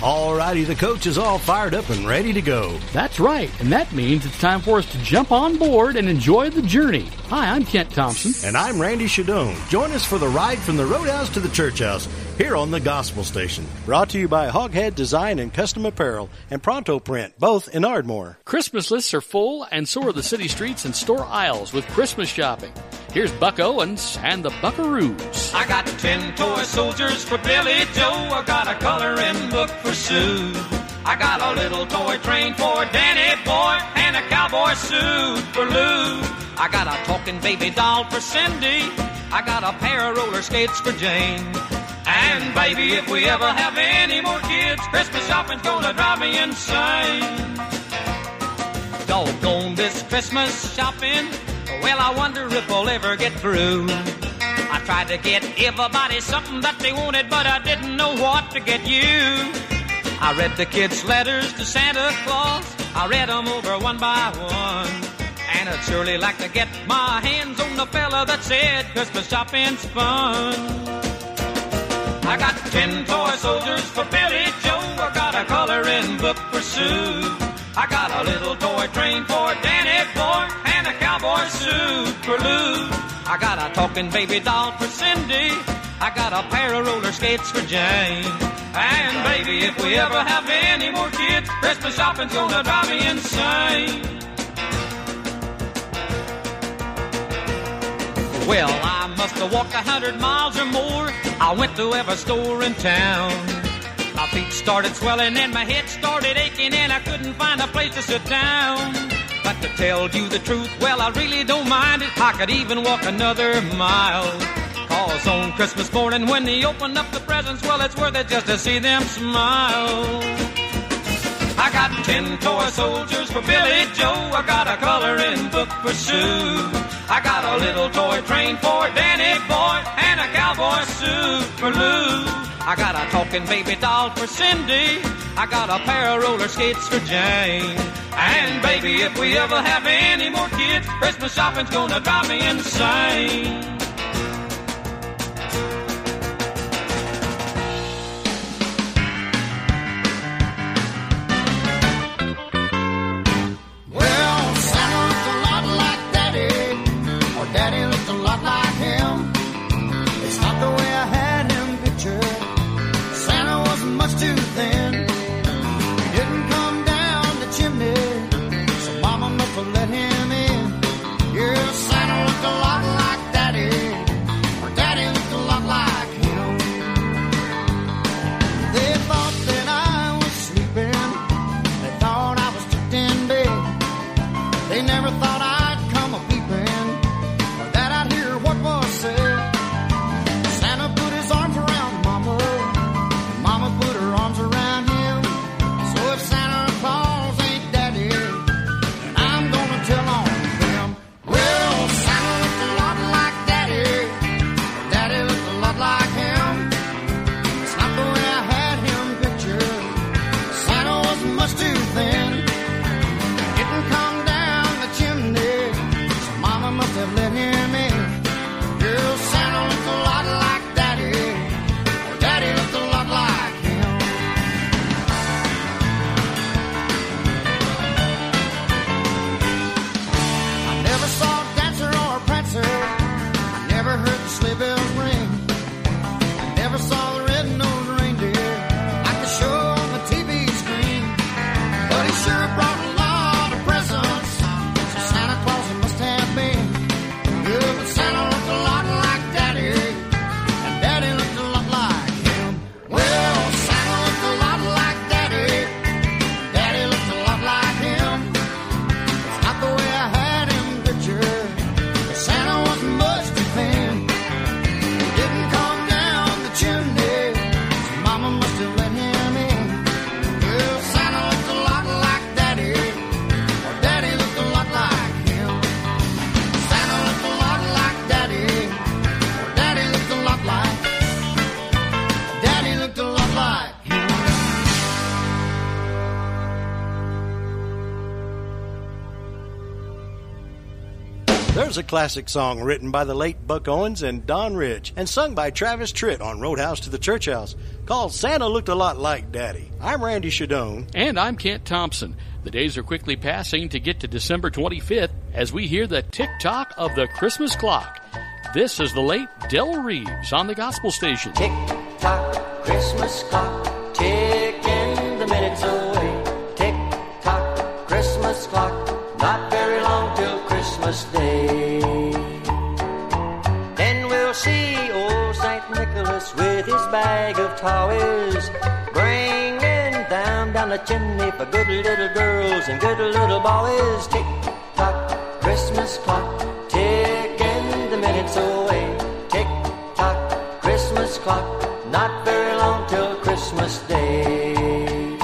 Alrighty, the coach is all fired up and ready to go. That's right, and that means it's time for us to jump on board and enjoy the journey. Hi, I'm Kent Thompson. And I'm Randy Shadoan. Join us for the ride from the Roadhouse to the Church House, here on the Gospel Station. Brought to you by Hoghead Design and Custom Apparel and Pronto Print, both in Ardmore. Christmas lists are full, and so are the city streets and store aisles with Christmas shopping. Here's Buck Owens and the Buckaroos. I got 10 toy soldiers for Billy Joe. I got a coloring book for Sue. I got a little toy train for Danny Boy and a cowboy suit for Lou. I got a talking baby doll for Cindy. I got a pair of roller skates for Jane. And baby, if we ever have any more kids, Christmas shopping's gonna drive me insane. Doggone this Christmas shopping. Well, I wonder if we'll ever get through. I tried to get everybody something that they wanted, but I didn't know what to get you. I read the kids' letters to Santa Claus. I read them over one by one. And I'd surely like to get my hands on the fella that said Christmas shopping's fun. I got 10 toy soldiers for Billy Joe. I got a coloring book for Sue. I got a little toy train for Danny Boy and a cowboy suit for Lou. I got a talking baby doll for Cindy. I got a pair of roller skates for Jane. And baby, if we ever have any more kids, Christmas shopping's gonna drive me insane. Well, I must have walked 100 miles or more. I went to every store in town. My feet started swelling and my head started aching, and I couldn't find a place to sit down. But to tell you the truth, well, I really don't mind it. I could even walk another mile. Cause on Christmas morning when they open up the presents, well, it's worth it just to see them smile. I got 10 toy soldiers for Billy Joe. I got a coloring book for Sue. I got a little toy train for Danny Boy and a cowboy suit for Lou. I got a talking baby doll for Cindy. I got a pair of roller skates for Jane. And baby, if we ever have any more kids, Christmas shopping's gonna drive me insane. Well, Santa looked a lot like Daddy, or Daddy looked a lot like him. It's not the way I had him pictured. Much too thin. He didn't come down the chimney, so Mama must have let him in. Yeah, Santa looked a lot like Daddy. Time's a classic song written by the late Buck Owens and Don Rich and sung by Travis Tritt on Roadhouse to the Church House, called Santa Looked a Lot Like Daddy. I'm Randy Shadoan. And I'm Kent Thompson. The days are quickly passing to get to December 25th as we hear the tick-tock of the Christmas clock. This is the late Del Reeves on the Gospel Station. Tick-tock, Christmas clock, ticking the minutes away. Tick-tock, Christmas clock, not very long till Christmas Day. Then we'll see old St. Nicholas with his bag of toys, bringing them down the chimney for good little girls and good little boys. Tick-tock, Christmas clock, ticking the minutes away. Tick-tock, Christmas clock, not very long till Christmas Day.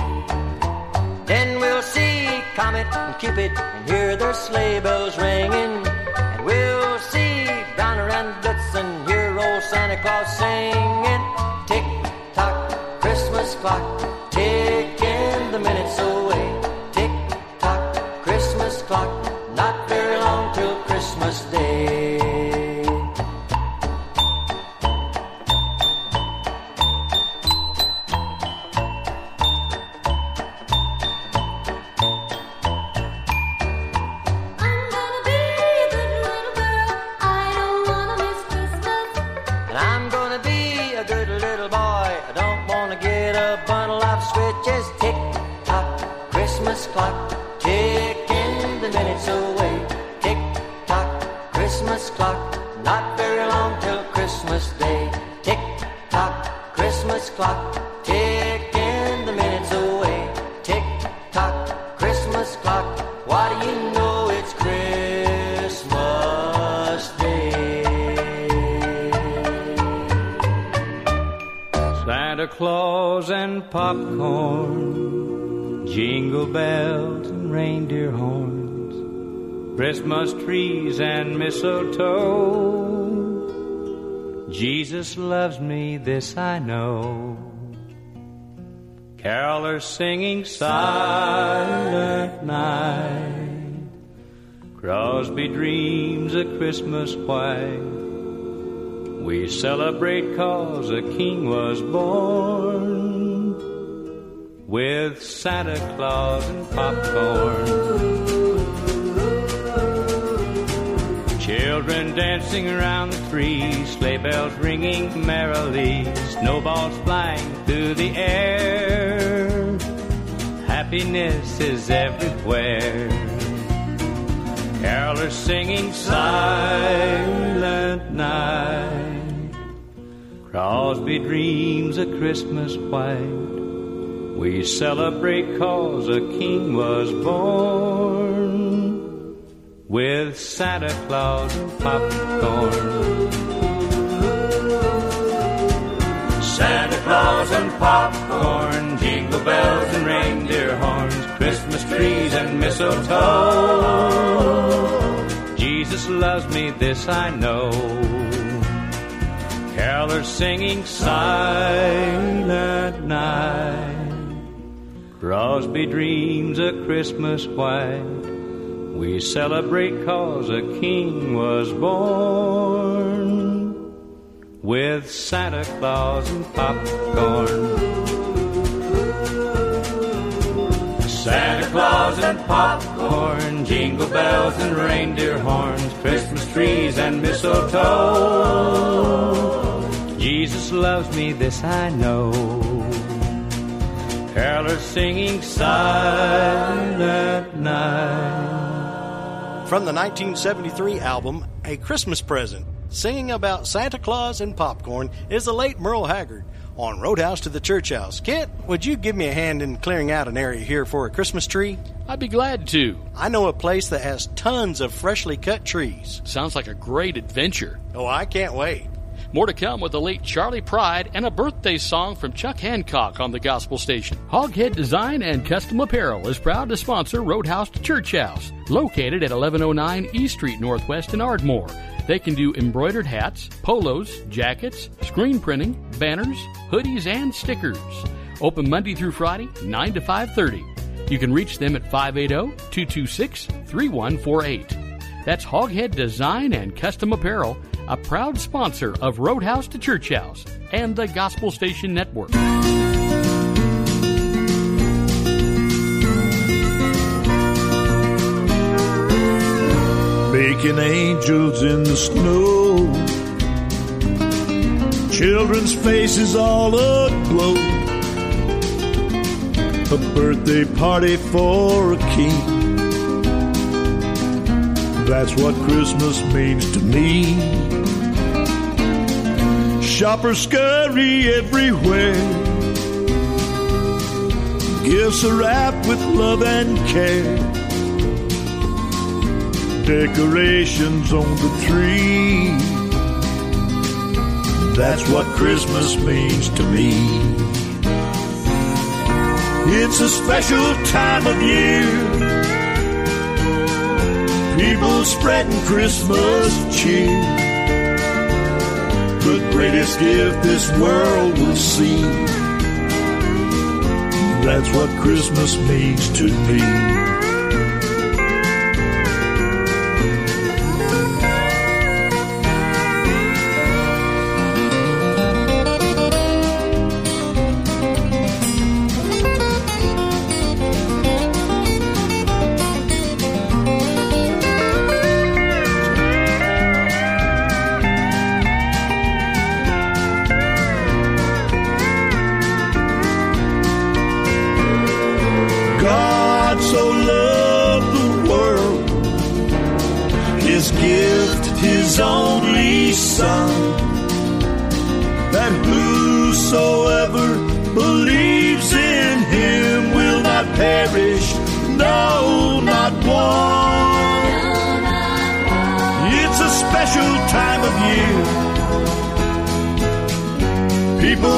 Then we'll see Comet and Cupid and hear their sleigh bells ringing, and we'll see Donner and Blitzen, hear old Santa Claus singing. Tick-tock, Christmas clock, ticking the minutes away. Tick-tock, Christmas clock, not very long till Christmas Day. Clock, ticking the minutes away. Tick tock, Christmas clock, not very long till Christmas Day. Tick tock, Christmas clock, ticking the minutes away. Tick tock, Christmas clock, what do you know, it's Christmas Day. Santa Claus and popcorn, jingle bells and reindeer horns, Christmas trees and mistletoe. Jesus loves me, this I know. Carolers singing Silent Night, Crosby dreams a Christmas white. We celebrate 'cause a king was born, with Santa Claus and popcorn. Children dancing around the trees, sleigh bells ringing merrily, snowballs flying through the air. Happiness is everywhere. Carolers singing Silent Night, Crosby dreams a Christmas white. We celebrate 'cause a king was born, with Santa Claus and popcorn. Santa Claus and popcorn, jingle bells and reindeer horns, Christmas trees and mistletoe. Jesus loves me, this I know. Carolers singing Silent Night, Crosby dreams a Christmas white. We celebrate 'cause a king was born, with Santa Claus and popcorn. Santa Claus and popcorn, jingle bells and reindeer horns, Christmas trees and mistletoe. Jesus loves me, this I know. Carolers singing Silent Night. From the 1973 album, A Christmas Present, singing about Santa Claus and popcorn is the late Merle Haggard on Roadhouse to the Church House. Kent, would you give me a hand in clearing out an area here for a Christmas tree? I'd be glad to. I know a place that has tons of freshly cut trees. Sounds like a great adventure. Oh, I can't wait. More to come with the late Charlie Pride and a birthday song from Chuck Hancock on the Gospel Station. Hoghead Design and Custom Apparel is proud to sponsor Roadhouse to Church House, located at 1109 E Street Northwest in Ardmore. They can do embroidered hats, polos, jackets, screen printing, banners, hoodies, and stickers. Open Monday through Friday, 9 to 5:30. You can reach them at 580-226-3148. That's Hoghead Design and Custom Apparel, a proud sponsor of Roadhouse to Church House and the Gospel Station Network. Making angels in the snow, children's faces all aglow, a birthday party for a king, that's what Christmas means to me. Shoppers scurry everywhere, gifts are wrapped with love and care, decorations on the tree, that's what Christmas means to me. It's a special time of year, people spreading Christmas cheer, the greatest gift this world will see, that's what Christmas means to me.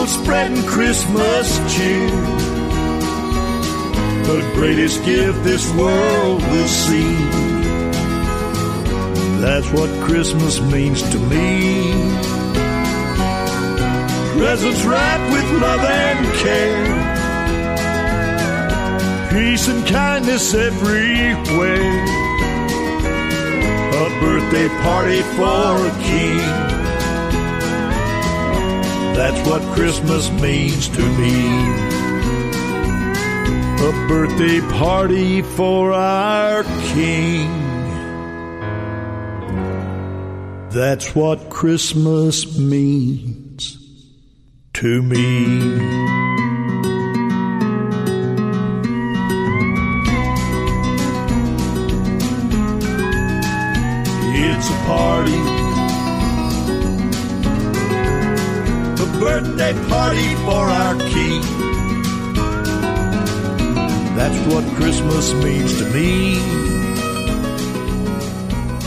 Spreading Christmas cheer, the greatest gift this world will see, that's what Christmas means to me. Presents wrapped with love and care, peace and kindness everywhere, a birthday party for a king, that's what Christmas means to me. A birthday party for our King. That's what Christmas means to me. Birthday party for our king, that's what Christmas means to me.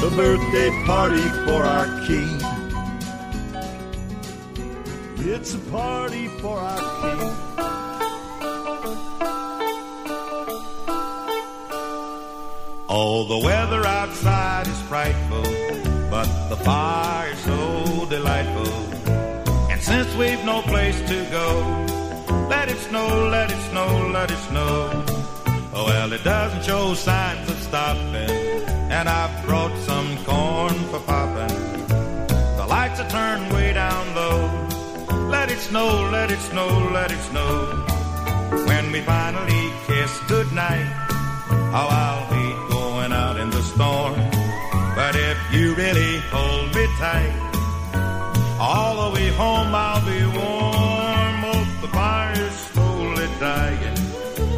The birthday party for our king, it's a party for our king. Oh, the weather outside is frightful, but the fire's so delightful. Since we've no place to go, let it snow, let it snow, let it snow. Oh, well, it doesn't show signs of stopping, and I've brought some corn for popping. The lights are turned way down low, let it snow, let it snow, let it snow. When we finally kiss goodnight, oh, I'll be going out in the storm. But if you really hold me tight, all the way home I'll be warm. Oh, the fire is slowly dying,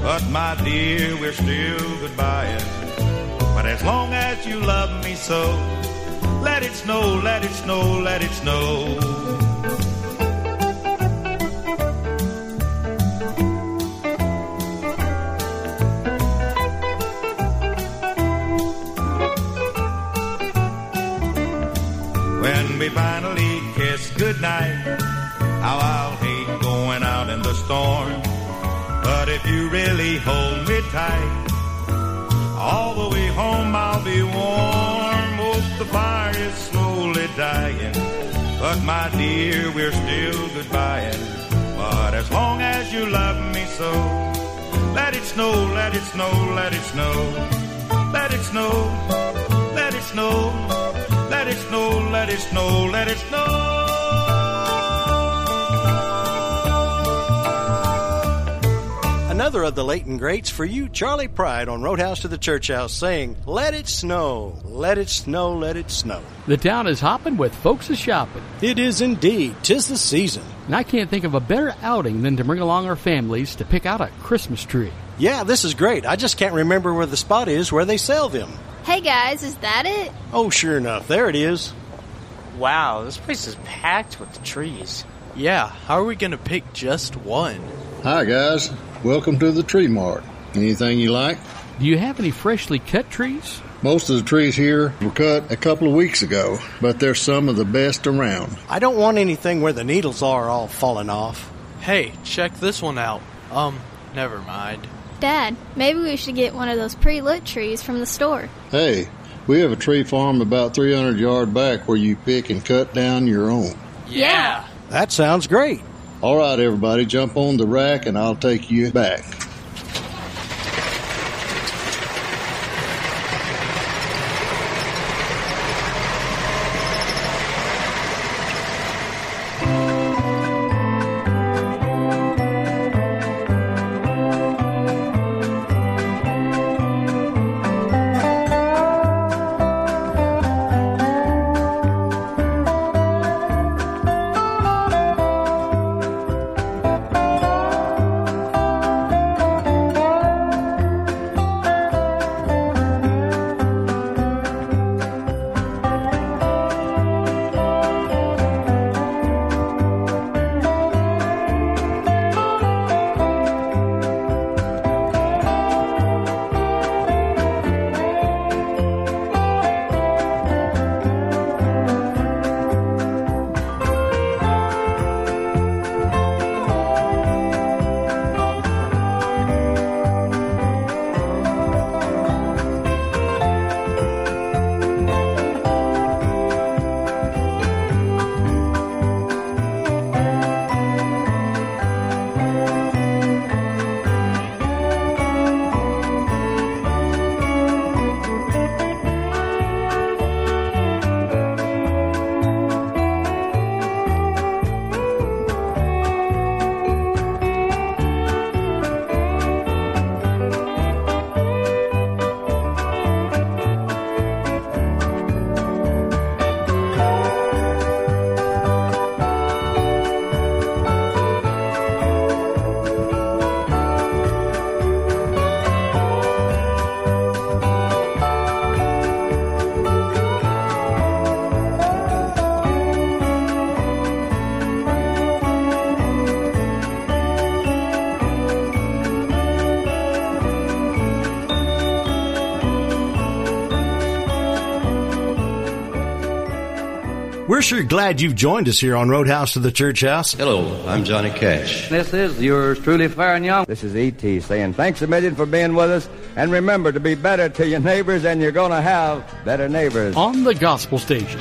but my dear, we're still goodbying. But as long as you love me so, let it snow, let it snow, let it snow. When we finally good night, how I'll hate going out in the storm. But if you really hold me tight, all the way home I'll be warm. Oh, the fire is slowly dying, but my dear, we're still goodbying. But as long as you love me so, let it snow, let it snow, let it snow, let it snow, let it snow, let it it snow, let it snow, let it snow, let it snow. Another of the late and greats for you, Charlie Pride on Roadhouse to the Church House, saying, let it snow, let it snow, let it snow. The town is hopping with folks a shopping. It is indeed. 'Tis the season. And I can't think of a better outing than to bring along our families to pick out a Christmas tree. Yeah, this is great. I just can't remember where the spot is where they sell them. Hey, guys, is that it? Oh, sure enough. There it is. Wow, this place is packed with trees. Yeah, how are we going to pick just one? Hi, guys. Welcome to the Tree Mart. Anything you like? Do you have any freshly cut trees? Most of the trees here were cut a couple of weeks ago, but they're some of the best around. I don't want anything where the needles are all falling off. Hey, check this one out. Never mind. Dad, maybe we should get one of those pre-lit trees from the store. Hey, we have a tree farm about 300 yards back where you pick and cut down your own. Yeah. That sounds great. All right, everybody, jump on the rack and I'll take you back. We're sure glad you've joined us here on Roadhouse to the Church House. Hello, I'm Johnny Cash. This is yours truly, fair and young. This is E.T. saying thanks a million for being with us. And remember to be better to your neighbors, and you're going to have better neighbors. On the Gospel Station.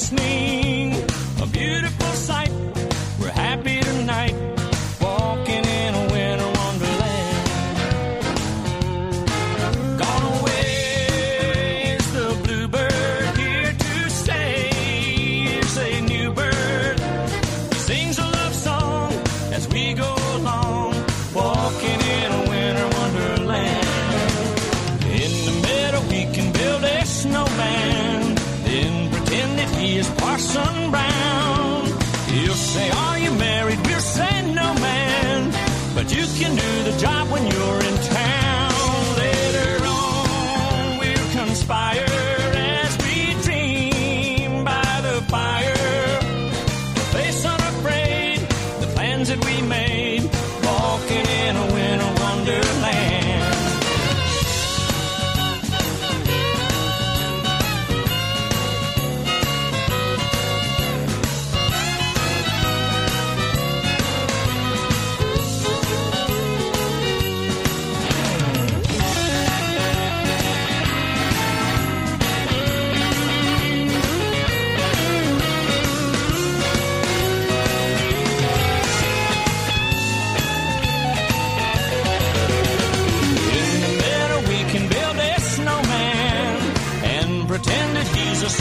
listening. A beautiful sight. We're happy tonight, walking in a winter wonderland. Gone away is the bluebird, here to stay is a new bird. He sings a love song as we go along, walking in a winter wonderland. In the middle we can build a snowman, then pretend that he is Parson Brown. He'll say, "Are you married?" We'll say, "No, man." But you can do the job when you're in town. Later on, we'll conspire as we dream by the fire. The face unafraid, the plans that we made, walking in a winter wonderland.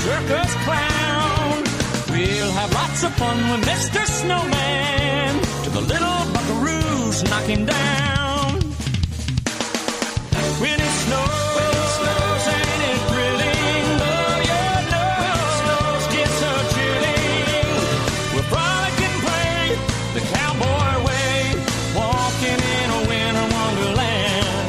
Circus clown. We'll have lots of fun with Mr. Snowman, till the little Buckaroos knock him down. When it snows and it's thrilling, though your nose gets so chilling, we'll frolic and play the cowboy way, walking in a winter wonderland.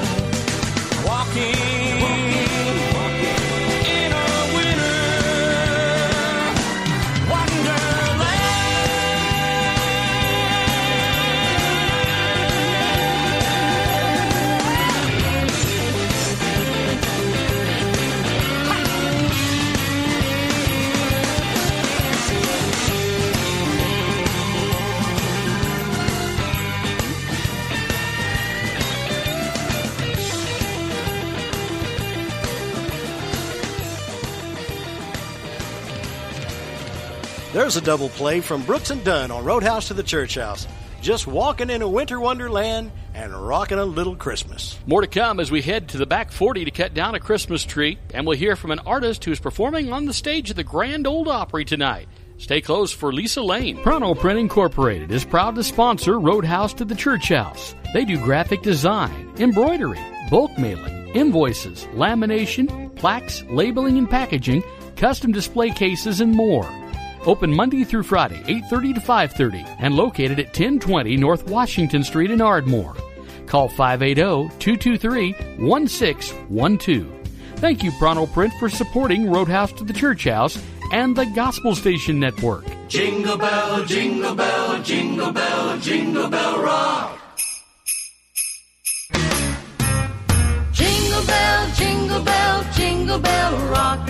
There's a double play from Brooks and Dunn on Roadhouse to the Church House. Just walking in a winter wonderland and rocking a little Christmas. More to come as we head to the back 40 to cut down a Christmas tree, and we'll hear from an artist who's performing on the stage at the Grand Ole Opry tonight. Stay close for Lisa Lane. Pronto Print Incorporated is proud to sponsor Roadhouse to the Church House. They do graphic design, embroidery, bulk mailing, invoices, lamination, plaques, labeling and packaging, custom display cases, and more. Open Monday through Friday, 8:30 to 5:30, and located at 1020 North Washington Street in Ardmore. Call 580-223-1612. Thank you, Pronto Print, for supporting Roadhouse to the Church House and the Gospel Station Network. Jingle bell, jingle bell, jingle bell, jingle bell rock. Jingle bell, jingle bell, jingle bell rock.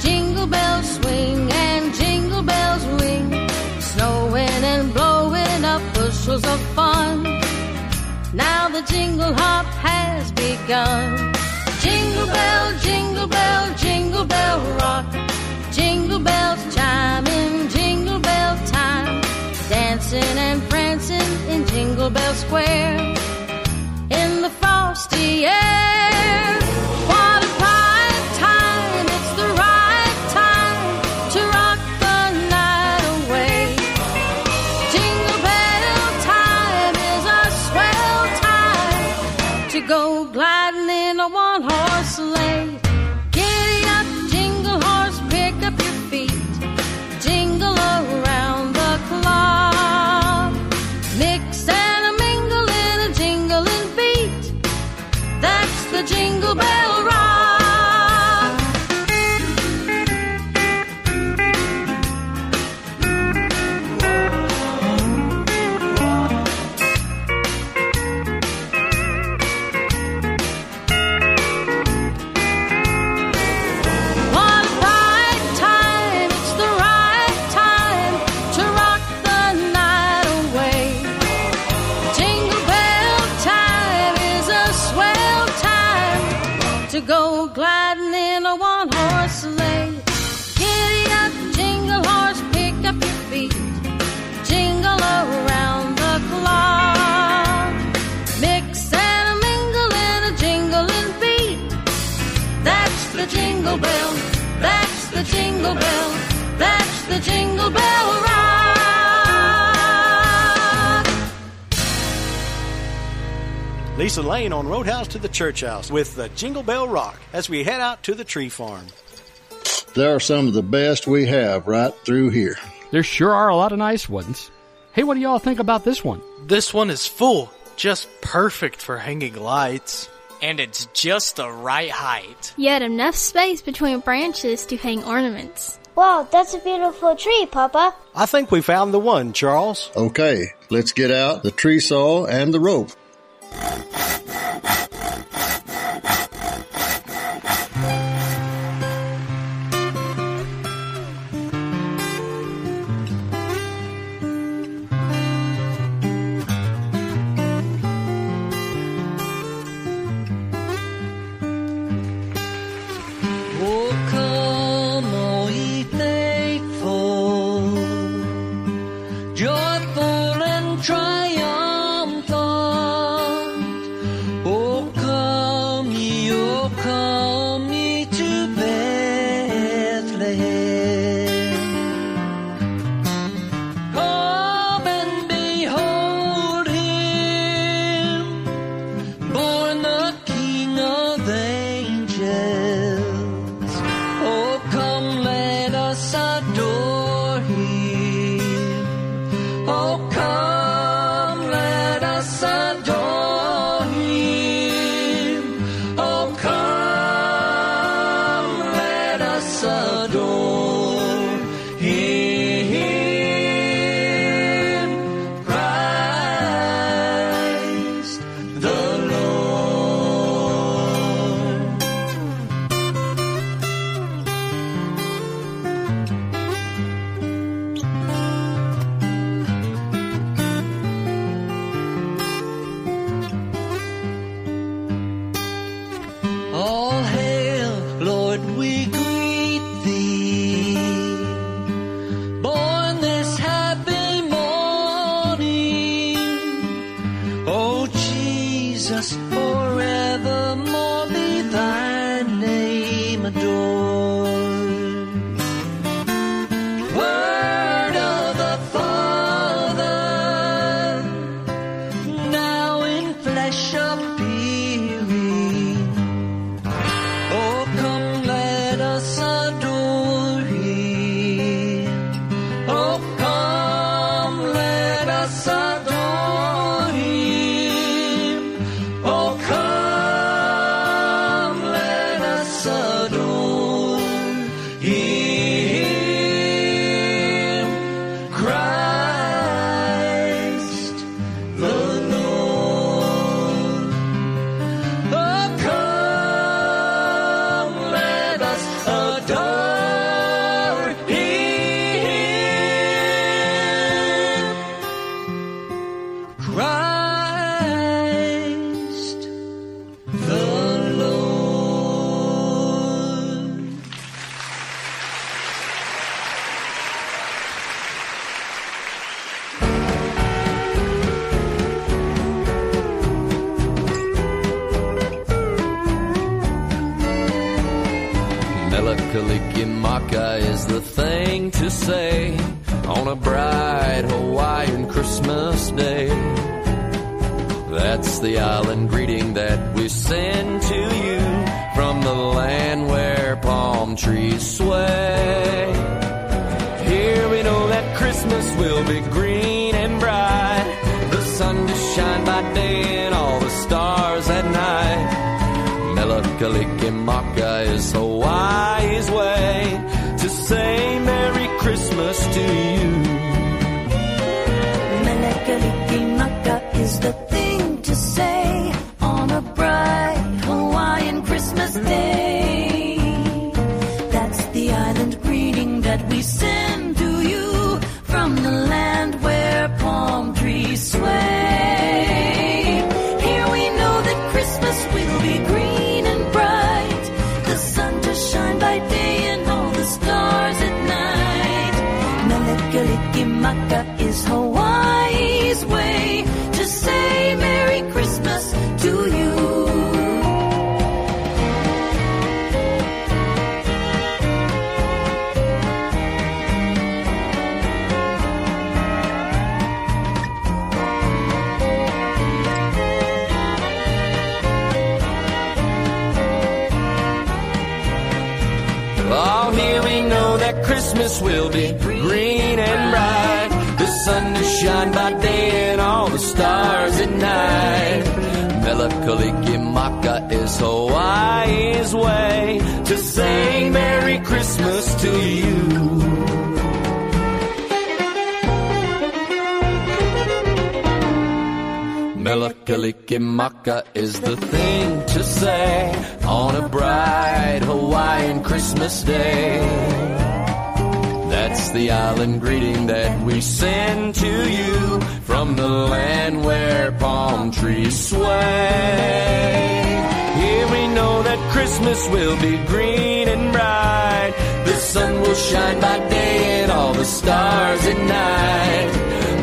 Jingle bells swing and jingle bells ring, snowing and blowing up bushels of fun. Now the jingle hop has begun. Jingle bell, jingle bell, jingle bell rock. Jingle bells chime in jingle bell time, dancing and prancing in Jingle Bell Square in the frosty air. What a prime time, it's the rock. Go gliding in a one-horse sleigh. Giddy up, jingle horse, pick up your feet. Jingle around the clock. Mix and a mingle in a jingling beat. That's the Jingle Bell Rock. Go gliding in a one-horse sleigh. Giddy up, jingle Lisa Lane on Roadhouse to the Church House with the Jingle Bell Rock as we head out to the tree farm. There are some of the best we have right through here. There sure are a lot of nice ones. Hey, what do y'all think about this one? This one is full, just perfect for hanging lights. And it's just the right height. Yet enough space between branches to hang ornaments. Wow, that's a beautiful tree, Papa. I think we found the one, Charles. Okay, let's get out the tree saw and the rope. Sway. Here we know that Christmas will be green and bright. Christmas will be green and bright. The sun to shine by day and all the stars at night. Melakaliki is Hawaii's way to say Merry Christmas to you. Melakalikimaka is the thing to say on a bright Hawaiian Christmas day. That's the island greeting that we send to you from the land where palm trees sway. Here we know that Christmas will be green and bright. The sun will shine by day and all the stars at night.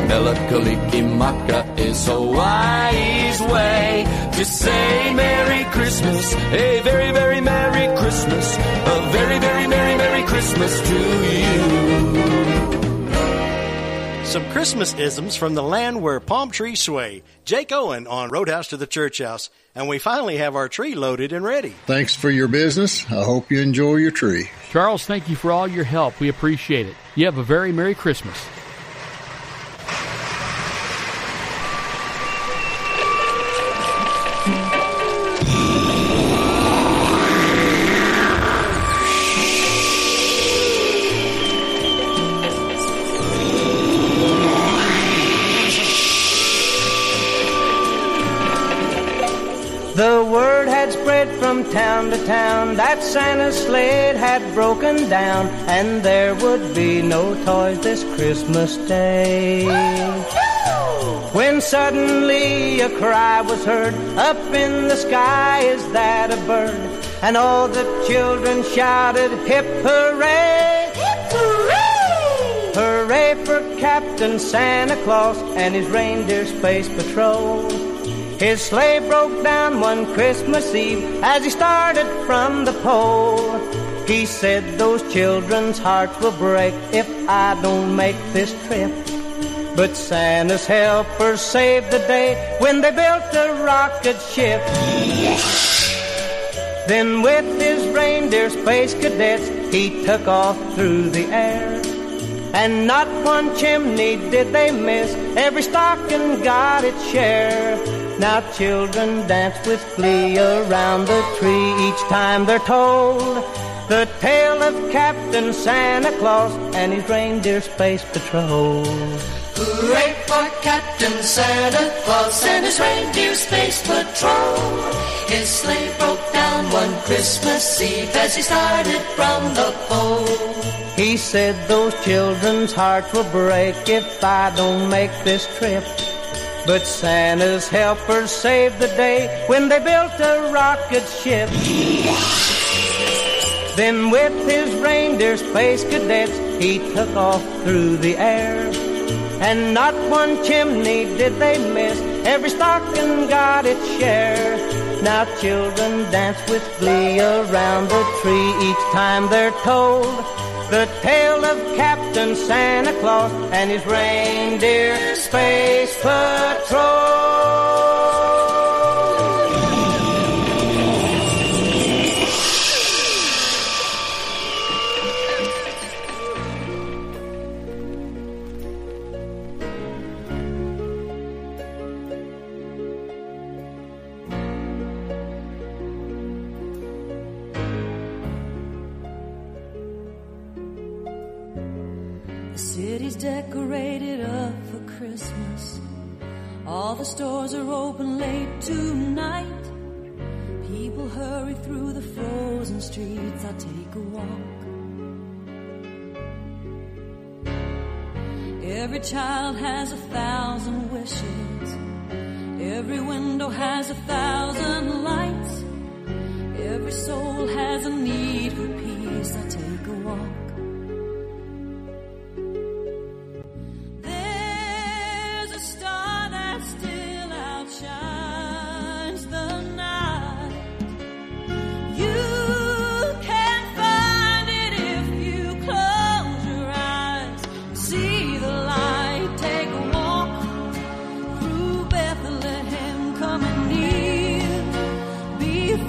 Melakalikimaka is Hawaii's way to say Merry Christmas, a very, very Merry Christmas, a very, very Merry, Merry Christmas to you. Some Christmas-isms from the land where palm trees sway. Jake Owen on Roadhouse to the Church House, and we finally have our tree loaded and ready. Thanks for your business. I hope you enjoy your tree. Charles, thank you for all your help. We appreciate it. You have a very Merry Christmas. The word had spread from town to town that Santa's sled had broken down, and there would be no toys this Christmas Day. When suddenly a cry was heard, up in the sky, is that a bird? And all the children shouted, hip hooray! Hip hooray! Hooray for Captain Santa Claus and his reindeer space patrol. His sleigh broke down one Christmas Eve as he started from the pole. He said those children's hearts will break if I don't make this trip. But Santa's helpers saved the day when they built a rocket ship. Then with his reindeer space cadets, he took off through the air. And not one chimney did they miss, every stocking got its share. Now children dance with glee around the tree each time they're told the tale of Captain Santa Claus and his reindeer space patrol. Hooray for Captain Santa Claus and his reindeer space patrol. His sleigh broke down one Christmas Eve as he started from the pole. He said those children's hearts will break if I don't make this trip. But Santa's helpers saved the day when they built a rocket ship. Then with his reindeer space cadets, he took off through the air. And not one chimney did they miss, every stocking got its share. Now children dance with glee around the tree each time they're told the tale of Captain Santa Claus and his reindeer space patrol. Decorated up for Christmas. All the stores are open late tonight. People hurry through the frozen streets. I take a walk. Every child has 1,000 wishes. Every window has 1,000 lights. Every soul has a need for peace. I take a walk. Before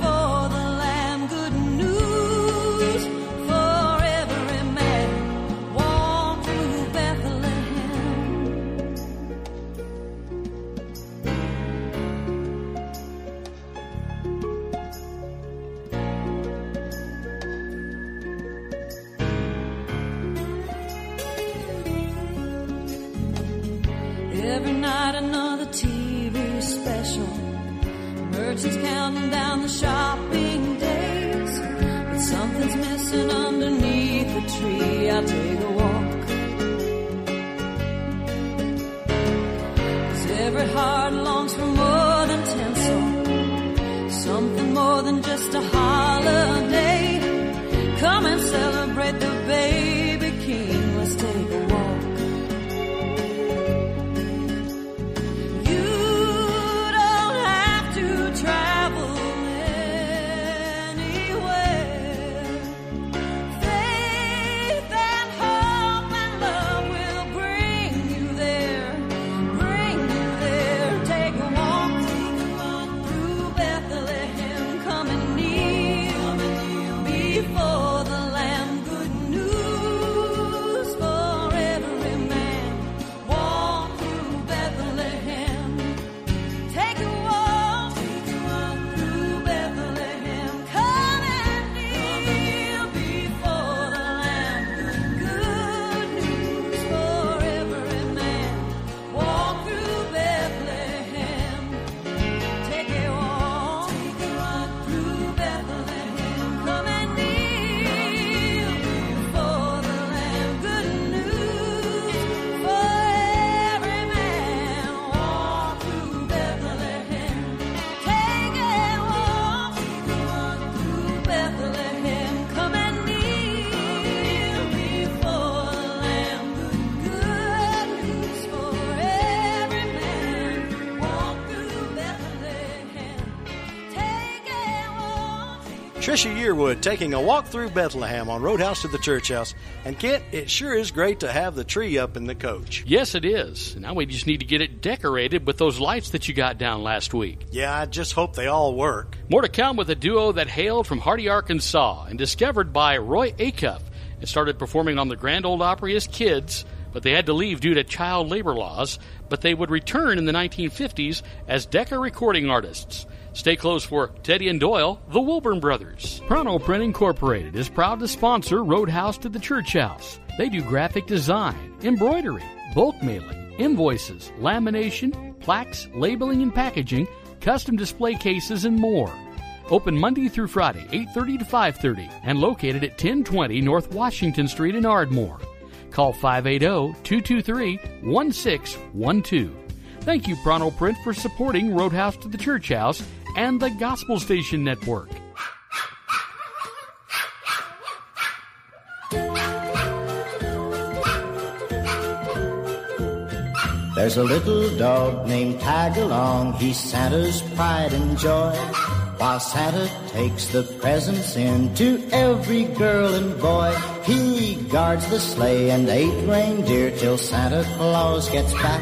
the Lamb, good news for every church is counting down the shopping days, but something's missing underneath the tree. I'll take a walk, 'cause every heart longs for more than tinsel, something more than just a holiday. Come and celebrate the baby king. Let's take a walk. Trisha Yearwood taking a walk through Bethlehem on Roadhouse to the Church House. And Kent, it sure is great to have the tree up in the coach. Yes, it is. Now we just need to get it decorated with those lights that you got down last week. Yeah, I just hope they all work. More to come with a duo that hailed from Hardy, Arkansas and discovered by Roy Acuff and started performing on the Grand Ole Opry as kids, but they had to leave due to child labor laws. But they would return in the 1950s as Decca recording artists. Stay close for Teddy and Doyle, the Wilburn Brothers. Pronto Print Incorporated is proud to sponsor Roadhouse to the Church House. They do graphic design, embroidery, bulk mailing, invoices, lamination, plaques, labeling and packaging, custom display cases, and more. Open Monday through Friday, 8:30 to 5:30, and located at 1020 North Washington Street in Ardmore. Call 580-223-1612. Thank you, Pronto Print, for supporting Roadhouse to the Church House and the Gospel Station Network. There's a little dog named Tagalong. He's Santa's pride and joy. While Santa takes the presents in to every girl and boy, he guards the sleigh and 8 reindeer till Santa Claus gets back.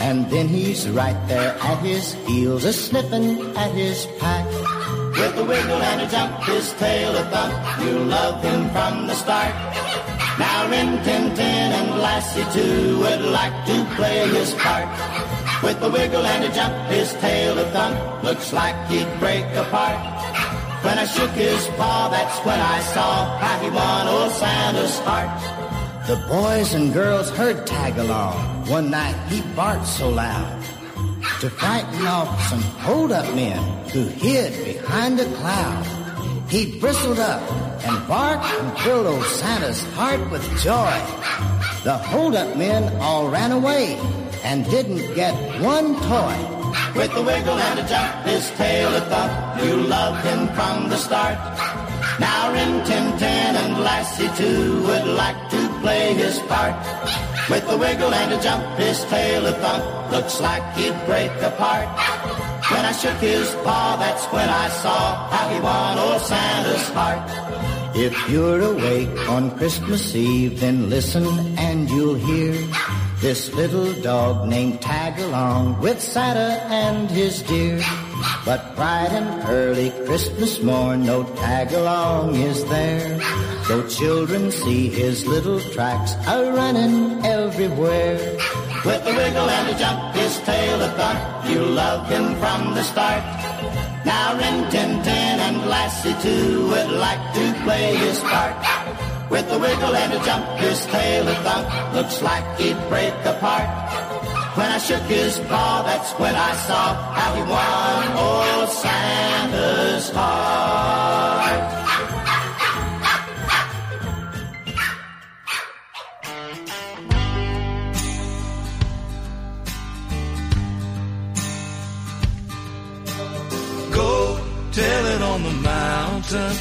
And then he's right there at his heels, a-sniffin' at his pack. With a wiggle and a jump, his tail a thump, you'll love him from the start. Now Rin-Tin-Tin and Lassie too would like to play his part. With a wiggle and a jump, his tail a thump, looks like he'd break apart. When I shook his paw, that's when I saw how he won old Santa's heart. The boys and girls heard Tagalong. One night he barked so loud to frighten off some hold-up men who hid behind a cloud. He bristled up and barked and filled old Santa's heart with joy. The hold-up men all ran away and didn't get one toy. With a wiggle and a jump, his tail a thump, you loved him from the start. Now Rin-Tin-Tin and Lassie too would like to play his part. With a wiggle and a jump, his tail a thump, looks like he'd break apart. When I shook his paw, that's when I saw how he won old Santa's heart. If you're awake on Christmas Eve, then listen and you'll hear this little dog named Tagalong with Santa and his deer. But bright and early Christmas morn, no Tagalong is there. Though children see his little tracks a-running everywhere. With a wiggle and a jump, his tail a thump, you love him from the start. Now Rin-Tin-Tin and Lassie too would like to play his part. With a wiggle and a jump, his tail a thump, looks like he'd break apart. When I shook his paw, that's when I saw how he won old Santa's heart. Tell it on the mountain,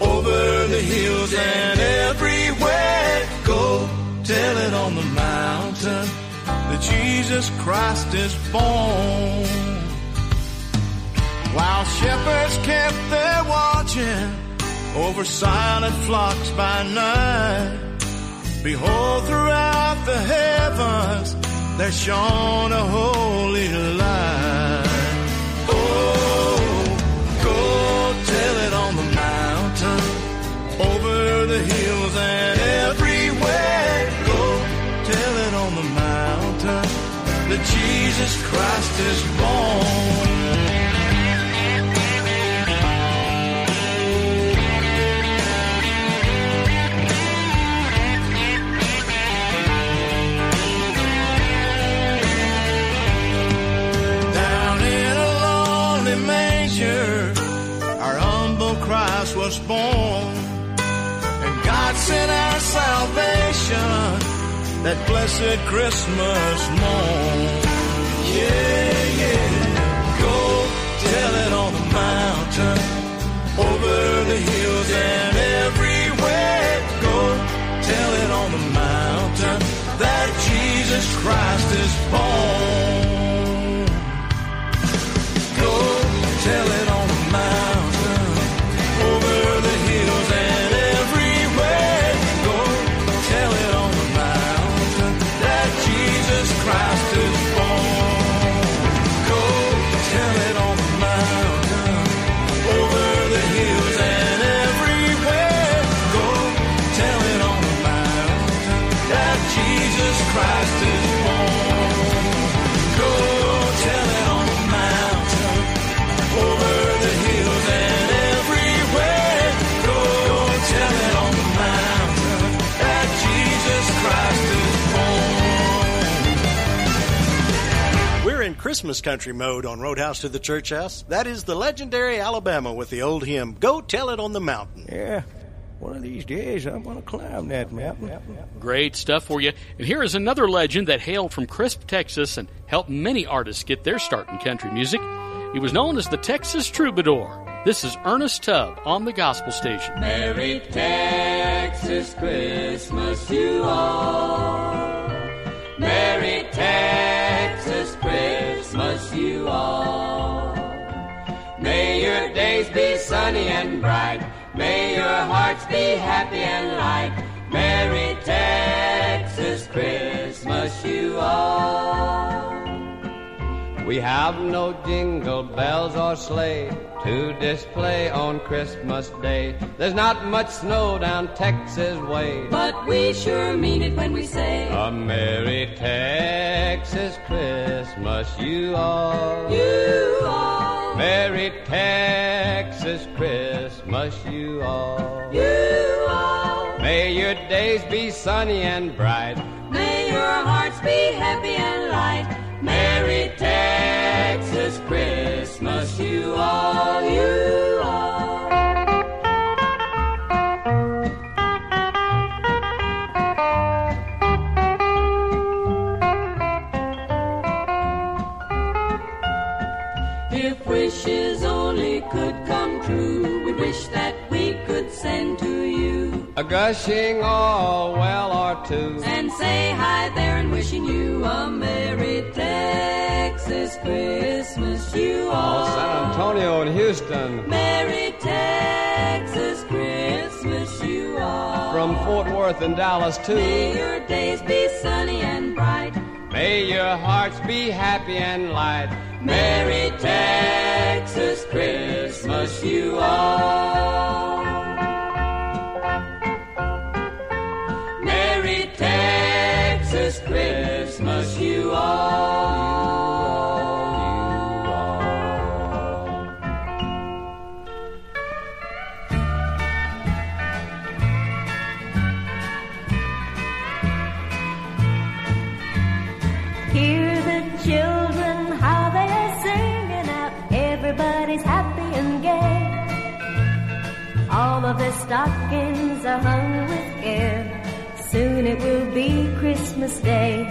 over the hills and everywhere. Go tell it on the mountain that Jesus Christ is born. While shepherds kept their watching over silent flocks by night, behold, throughout the heavens there shone a holy light. Over the hills and everywhere, go tell it on the mountain that Jesus Christ is born. Down in a lonely manger, our humble Christ was born. God sent our salvation that blessed Christmas morn. Yeah, yeah. Go tell it on the mountain, over the hills and everywhere. Go tell it on the mountain that Jesus Christ is born. Go tell it on the mountain, over the hills and Christ is born. Go tell it on the mountain, over the hills and everywhere. Go tell it on the mountain that Jesus Christ is born. Go tell it on the mountain, over the hills and everywhere. Go tell it on the mountain that Jesus Christ is born. We're in Christmas country mode on Roadhouse to the Church House. That is the legendary Alabama with the old hymn, Go Tell It on the Mountain. Yeah, one of these days I'm going to climb that mountain. Great stuff for you. And here is another legend that hailed from Crisp, Texas, and helped many artists get their start in country music. He was known as the Texas Troubadour. This is Ernest Tubb on the Gospel Station. Merry Texas Christmas to all. Merry Texas Christmas, you all. May your days be sunny and bright. May your hearts be happy and light. Merry Texas Christmas, you all. We have no jingle bells or sleigh to display on Christmas Day. There's not much snow down Texas way, but we sure mean it when we say a Merry Texas Christmas, you all. You all. Merry Texas Christmas, you all. You all. May your days be sunny and bright. May your hearts be happy and light. Merry Texas Christmas, you all, you all. If wishes only could come true, we wish that we could send to you a gushing all well or two, and say hi there and wishing you a Merry Texas Christmas, you all. Oh, San Antonio and Houston. Merry Texas Christmas, you all. From Fort Worth and Dallas too. May your days be sunny and bright. May your hearts be happy and light. Merry Texas Christmas, you all. Merry Texas Christmas, you all. You all. Here All the stockings are hung with care. Soon it will be Christmas Day.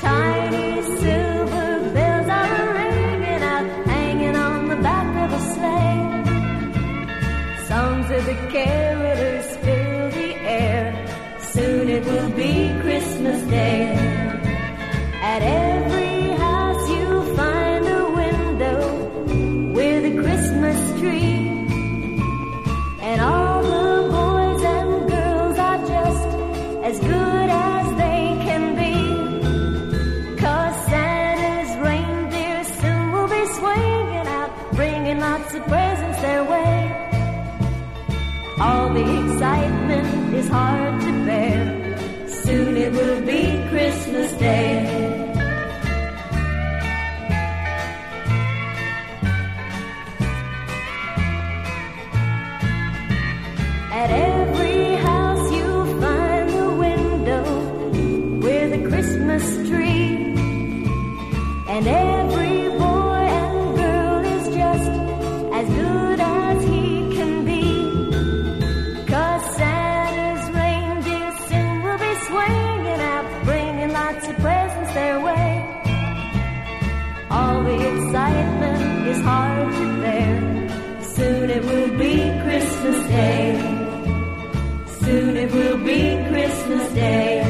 Tiny silver bells are ringing out, hanging on the back of a sleigh. Songs of the carolers fill the air. Soon it will be Christmas Day. At every house you'll find a window with a Christmas tree. And all the boys and girls are just as good as they can be. 'Cause Santa's reindeer soon will be swinging out, bringing lots of presents their way. All the excitement is hard to bear. Soon it will be Christmas Day. At every house you'll find a window with a Christmas tree. And every boy and girl is just as good as he can be. 'Cause Santa's reindeer soon will be swinging out, bringing lots of presents their way. All the excitement is hard to bear. Soon it will be Christmas Day. Soon it will be Christmas Day.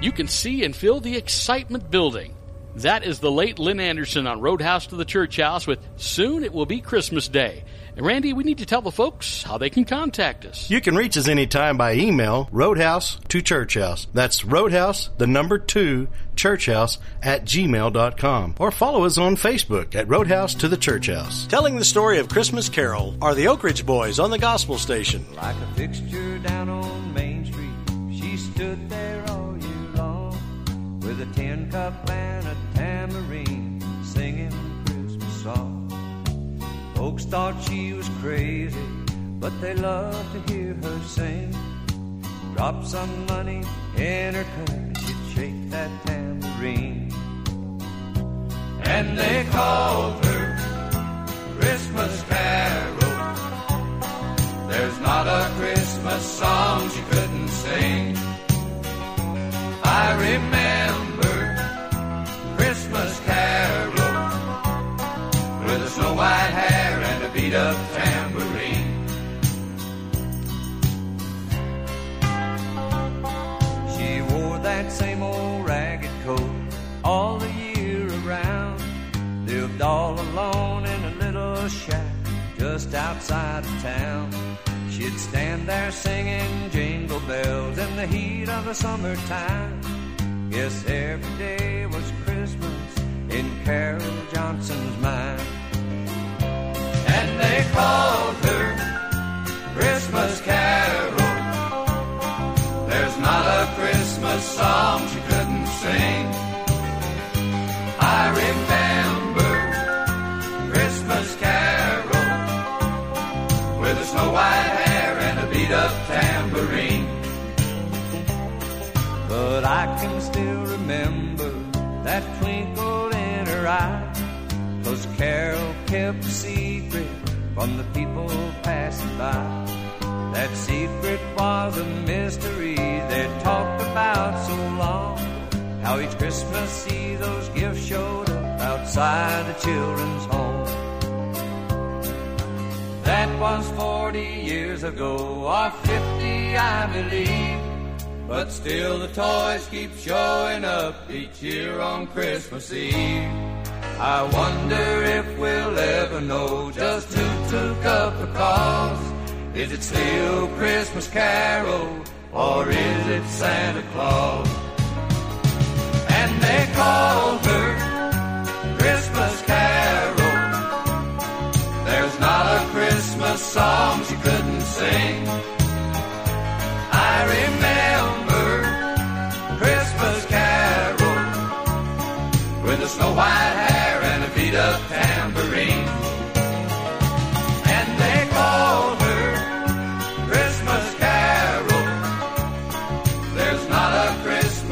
You can see and feel the excitement building. That is the late Lynn Anderson on Roadhouse to the Church House with Soon It Will Be Christmas Day. And Randy, we need to tell the folks how they can contact us. You can reach us anytime by email, Roadhouse to Church House. That's Roadhouse, 2, Churchhouse @gmail.com. Or follow us on Facebook at Roadhouse to the Church House. Telling the story of Christmas Carol are the Oak Ridge Boys on the Gospel Station. Like a fixture down on Main Street, she stood there all year long with a tin cup and a tambourine singing Christmas songs. Folks thought she was crazy, but they loved to hear her sing. Drop some money in her cup, she'd shake that tambourine. And they called her Christmas Carol. There's not a Christmas song she couldn't sing. I remember Christmas Carol with a snow-white hair and a beat-up tambourine. She wore that same old ragged coat all the year around. Lived all alone in a little shack just outside of town. She'd stand there singing jingle bells in the heat of the summertime. Yes, every day was Christmas in Carol Johnson's mind. And they called her Christmas Carol. There's not a Christmas song she couldn't sing. I remember Christmas Carol with her snow-white hair and a beat-up tambourine. But I can still remember that twinkle in her eye, 'cause Carol kept a secret from the people passing by. That secret was a mystery they'd talked about so long. How each Christmas Eve those gifts showed up outside the children's home. That was 40 years ago, or 50 I believe, but still the toys keep showing up each year on Christmas Eve. I wonder if we'll ever know just who took up the cause. Is it still Christmas Carol, or is it Santa Claus? And they called her Christmas Carol. There's not a Christmas song she couldn't sing. I remember Christmas Carol with a snow-white hat, a tambourine. And they called her Christmas Carol. There's not a Christmas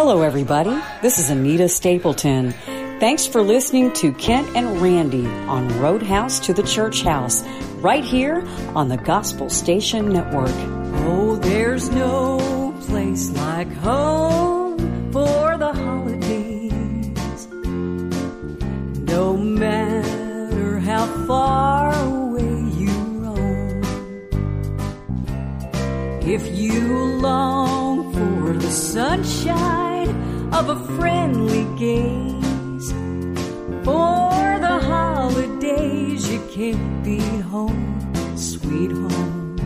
Hello, everybody. This is Anita Stapleton. Thanks for listening to Kent and Randy on Roadhouse to the Church House, right here on the Gospel Station Network. Oh, there's no place like home for the holidays. No matter how far away you roam, if you long for the sunshine of a friendly gaze, for the holidays you can't be home, sweet home.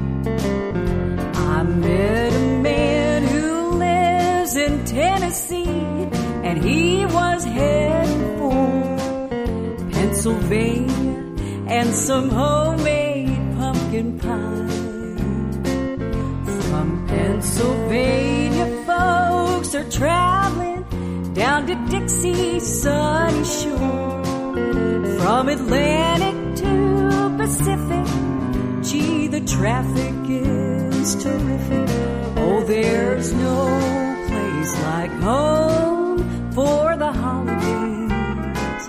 I met a man who lives in Tennessee, and he was heading for Pennsylvania and some homemade pumpkin pie. From Pennsylvania, folks are traveling down to Dixie's sunny shore. From Atlantic to Pacific, gee, the traffic is terrific. Oh, there's no place like home for the holidays.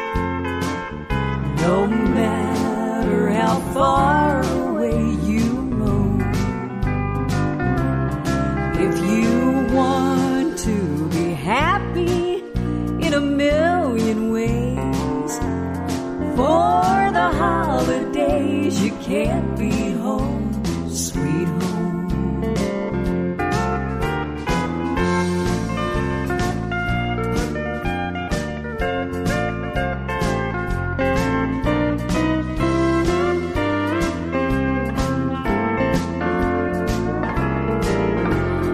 No matter how far away you roam, if you want to be happy in a million ways, for the holidays you can't be home, sweet home.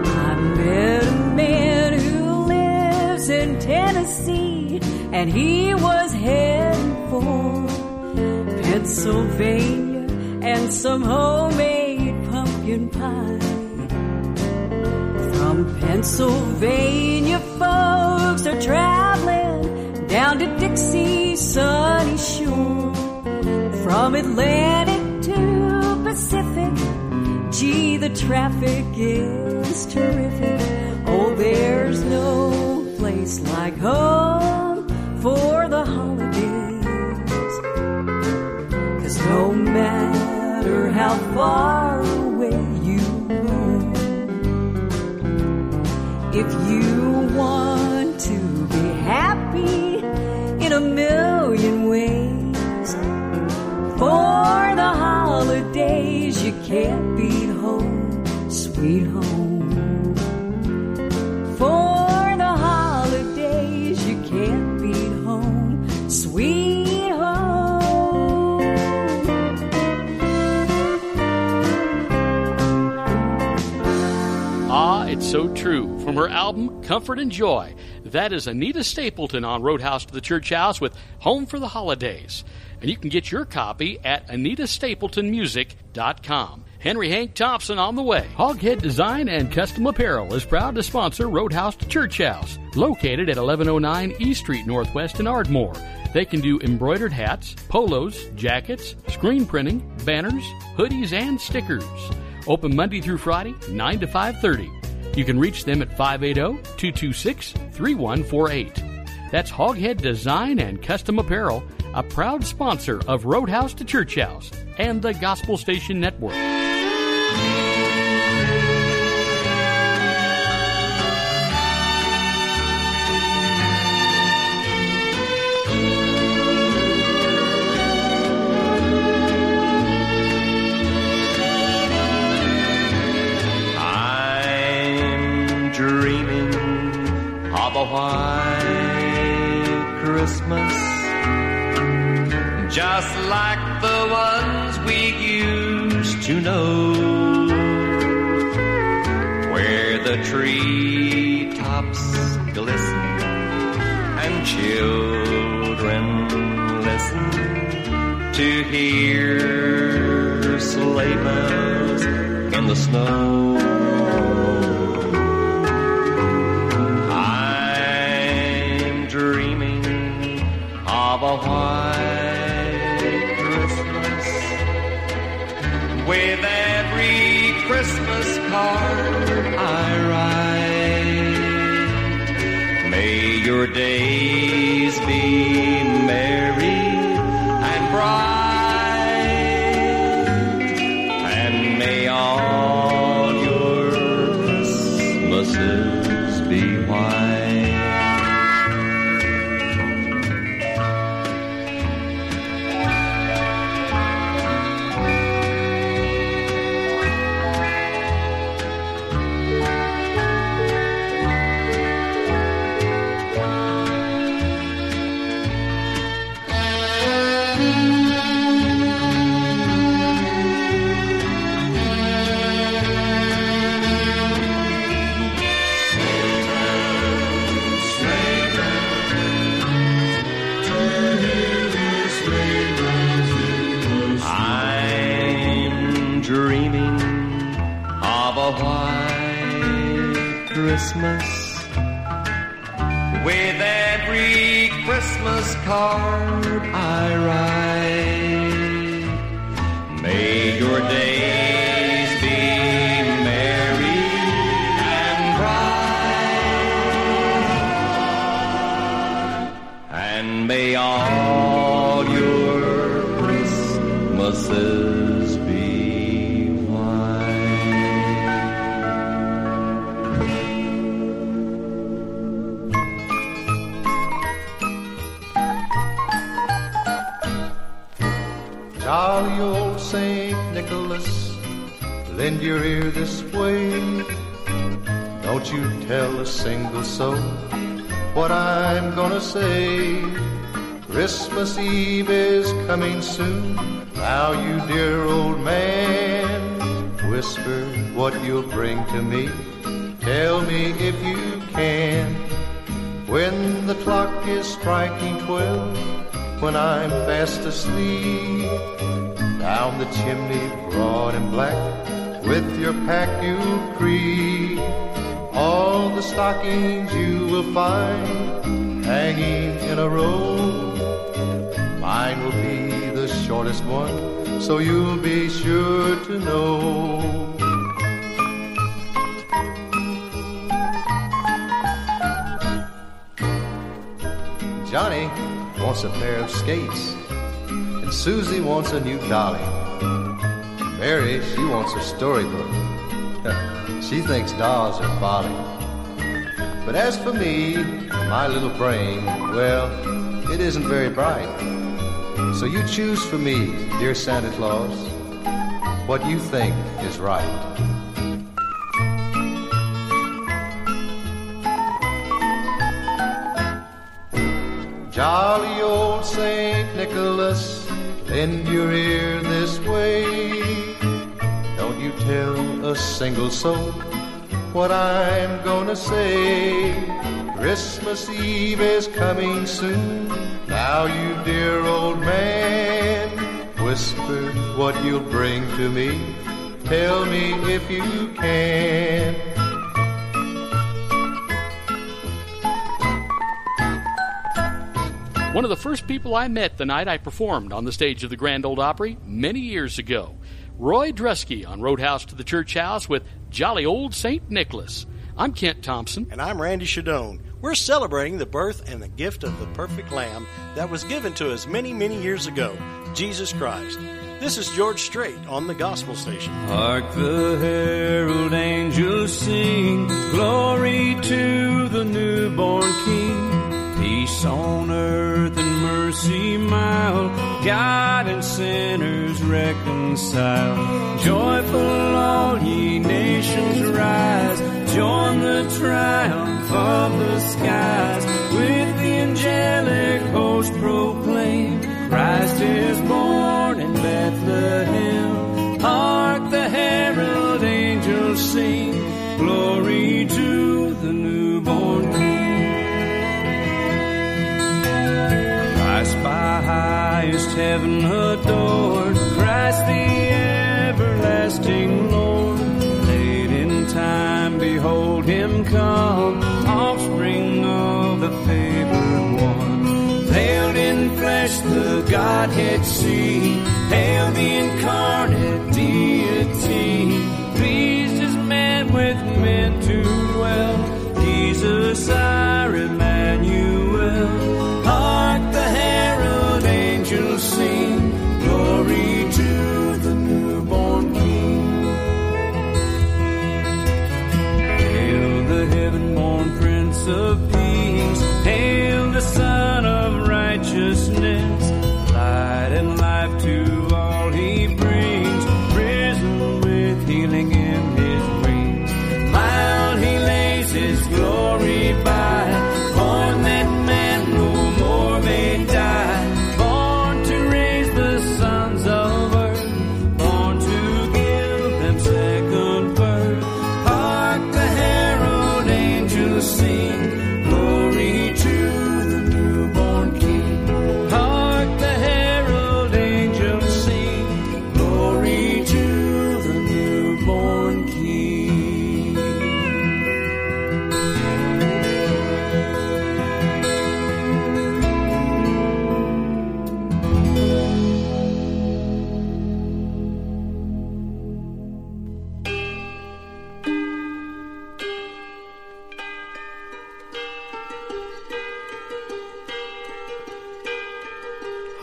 I met a man who lives in Tennessee, and he was heading for Pennsylvania and some homemade pumpkin pie. From Pennsylvania, folks are traveling down to Dixie's sunny shore. From Atlantic to Pacific, gee, the traffic is terrific. Oh, there's no place like home for the holidays, 'cause no matter how far away you roam, if you want to be happy in a million ways, for the holidays you can't be home, sweet home. For the holidays you can't sweet home. Ah, it's so true. From her album, Comfort and Joy, that is Anita Stapleton on Roadhouse to the Church House with Home for the Holidays. And you can get your copy at AnitaStapletonMusic.com. Henry Hank Thompson on the way. Hoghead Design and Custom Apparel is proud to sponsor Roadhouse to Church House, located at 1109 E Street Northwest in Ardmore. They can do embroidered hats, polos, jackets, screen printing, banners, hoodies, and stickers. Open Monday through Friday, 9 to 5:30. You can reach them at 580-226-3148. That's Hoghead Design and Custom Apparel, a proud sponsor of Roadhouse to Church House and the Gospel Station Network. I'm dreaming of a white Christmas, just like the ones we used to know, where the tree tops glisten and children listen to hear sleigh bells in the snow. I'm dreaming of a white with every Christmas card I write, your days be merry and bright, and may all your Christmases be Christmas. With every Christmas card I write, may your days be merry and bright, and may all your Christmases lend your ear this way. Don't you tell a single soul what I'm gonna say. Christmas Eve is coming soon. Now you dear old man, whisper what you'll bring to me. Tell me if you can. When the clock is striking 12, when I'm fast asleep, down the chimney broad and black, with your pack you'll creep. All the stockings you will find hanging in a row. Mine will be the shortest one, so you'll be sure to know. Johnny wants a pair of skates, and Susie wants a new dolly. Mary, she wants a storybook. She thinks dolls are folly. But as for me, my little brain, well, it isn't very bright. So you choose for me, dear Santa Claus, what you think is right. Jolly old St. Nicholas, lend your ear this way. Tell a single soul what I'm gonna say. Christmas Eve is coming soon. Now you dear old man, whisper what you'll bring to me. Tell me if you can. One of the first people I met the night I performed on the stage of the Grand Ole Opry many years ago. Roy Dresky on Roadhouse to the Church House with Jolly Old St. Nicholas. I'm Kent Thompson. And I'm Randy Shadoan. We're celebrating the birth and the gift of the perfect lamb that was given to us many, many years ago, Jesus Christ. This is George Strait on the Gospel Station. Hark the herald angels sing, glory to the newborn King. Peace on earth and mercy mild, God and sinners reconcile. Joyful all ye nations rise, join the triumph of the skies. With the angelic host proclaim, Christ is born in Bethlehem. Hark the herald angels sing, glory to the newborn King. Christ by highest heaven adored, Christ the everlasting Lord. Late in time, behold him come, offspring of the favored one. Veiled in flesh, the Godhead see, hail the incarnate deity. Pleased as man with men to dwell, Jesus our Emmanuel.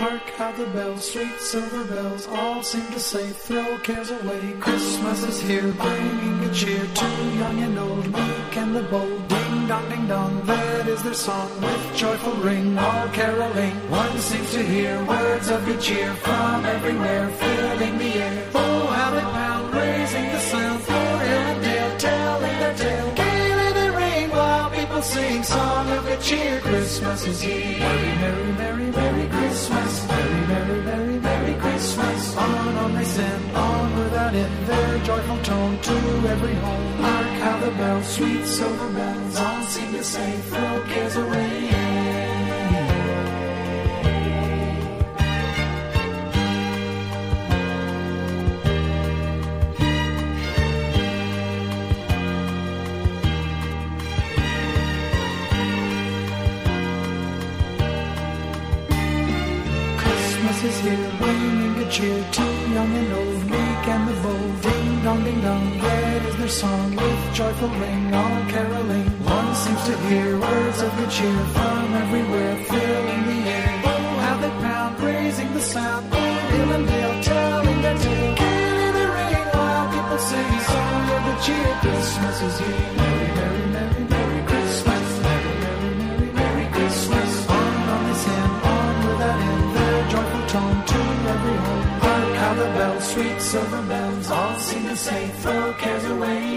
Hark how the bells, sweet silver bells, all seem to say, throw cares away. Christmas is here, bringing a cheer to young and old, meek and the bold. Ding dong, ding dong, that is their song, with joyful ring, all caroling. One seems to hear words of good cheer from everywhere, filling the air. Oh, how they pound, raising the sound, for hill and dale, telling their tale. Gaily they ring, while people sing, song of good cheer. Christmas is here. Merry, merry, merry, merry Christmas. Merry, merry, merry, merry Christmas. On they send, on without end, their joyful tone to every home. Hark how the bells, sweet silver bells, all seem to say, throw cares away. Is here, bringing a cheer to young and old, meek and the bold. Ding dong, ding dong, that is their song, with joyful ring, all caroling. One seems to hear words of good cheer from everywhere, filling the air. Oh, how they pound, raising the sound, oh, hill and dale, telling their tale. Gaily they ring, while people sing, song of good cheer. Christmas is here. Merry, merry, merry, merry Christmas. Merry, merry, merry, merry Christmas. On this hymn, on without end, joyful tone to every home. Hark how the bells, sweet silver bells, all seem to say, throw cares away.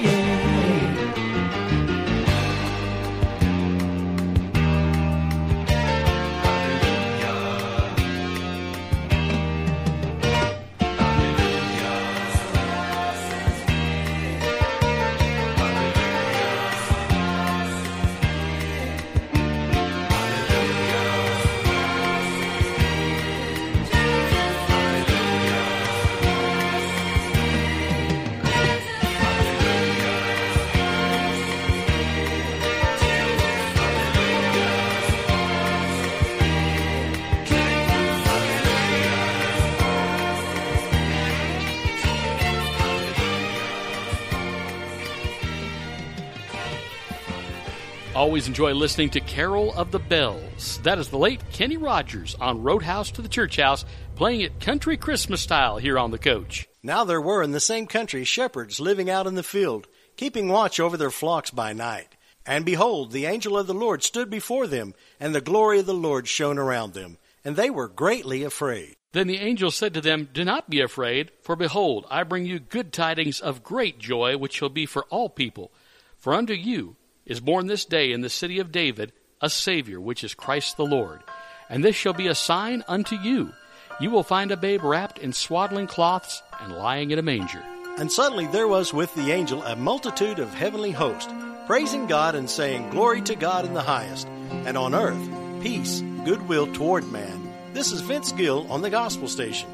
Always enjoy listening to Carol of the Bells. That is the late Kenny Rogers on Roadhouse to the Church House, playing it country Christmas style here on The Coach. Now there were in the same country shepherds living out in the field, keeping watch over their flocks by night. And behold, the angel of the Lord stood before them, and the glory of the Lord shone around them. And they were greatly afraid. Then the angel said to them, Do not be afraid, for behold, I bring you good tidings of great joy, which shall be for all people. For unto you is born this day in the city of David a Savior, which is Christ the Lord. And this shall be a sign unto you. You will find a babe wrapped in swaddling cloths and lying in a manger. And suddenly there was with the angel a multitude of heavenly hosts, praising God and saying, Glory to God in the highest, and on earth peace, goodwill toward man. This is Vince Gill on the Gospel Station.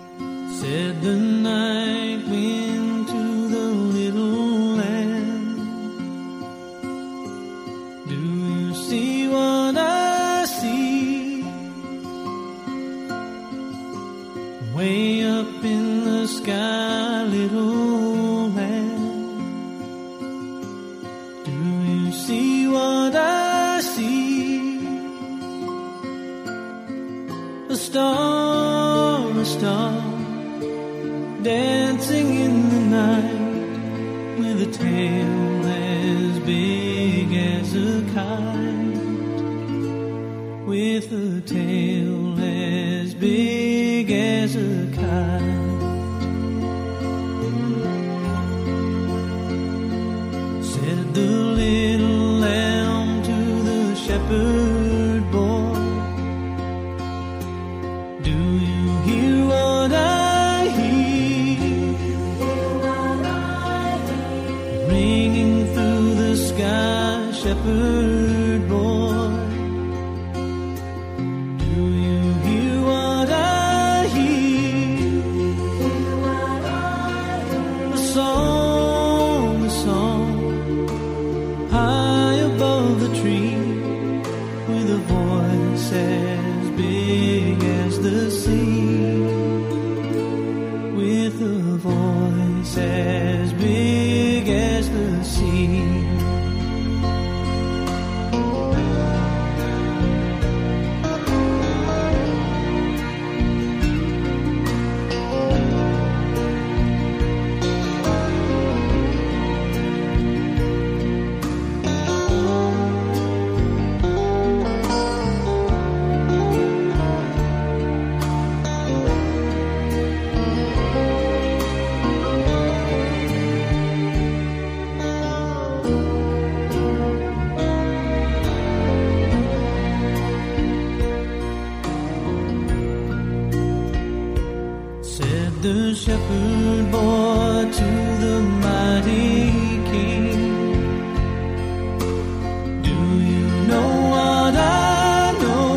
Said the night wind to the little lamb, see what I see, way up in the sky, little man. Do you see what I see? A star, dancing in the night with a tail as big as a kite. With a tail as big as a kite, said the little lamb to the shepherd boy, do you hear what I hear? Ringing through the sky, shepherd. the shepherd boy to the mighty King. Do you know what I know?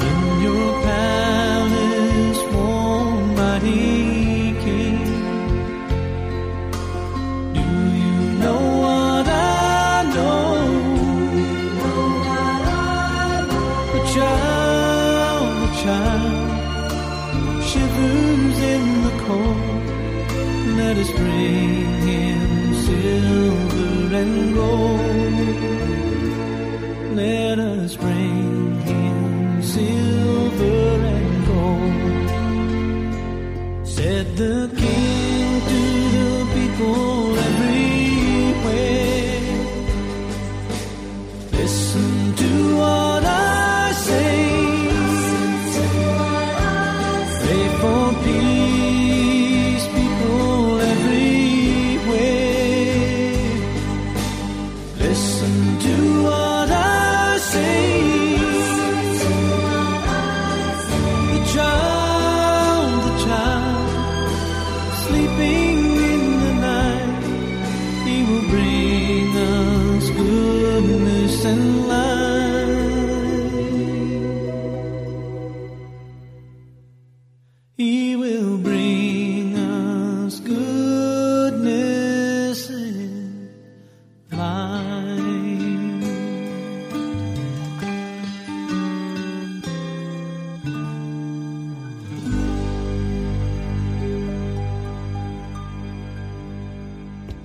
When your palace warm, mighty King, do you know what I know? The child, the child shivers in the cold. Let us bring him silver and gold. Let us bring him silver and gold. Said the King to the people everywhere, listen to what I say.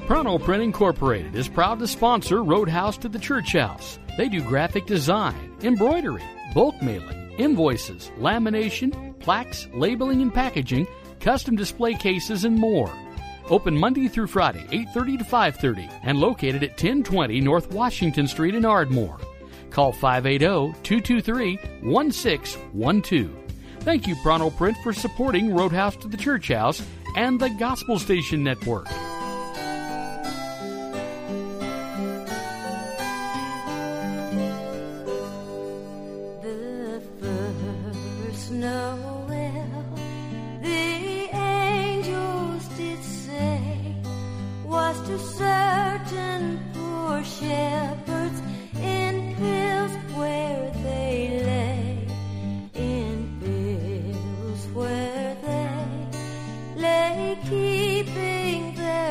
Pronto Print Incorporated is proud to sponsor Roadhouse to the Church House. They do graphic design, embroidery, bulk mailing, invoices, lamination, plaques, labeling and packaging, custom display cases, and more. Open Monday through Friday, 8:30 to 5:30, and located at 1020 North Washington Street in Ardmore. Call 580-223-1612. Thank you, Pronto Print, for supporting Roadhouse to the Church House and the Gospel Station Network. Keeping them.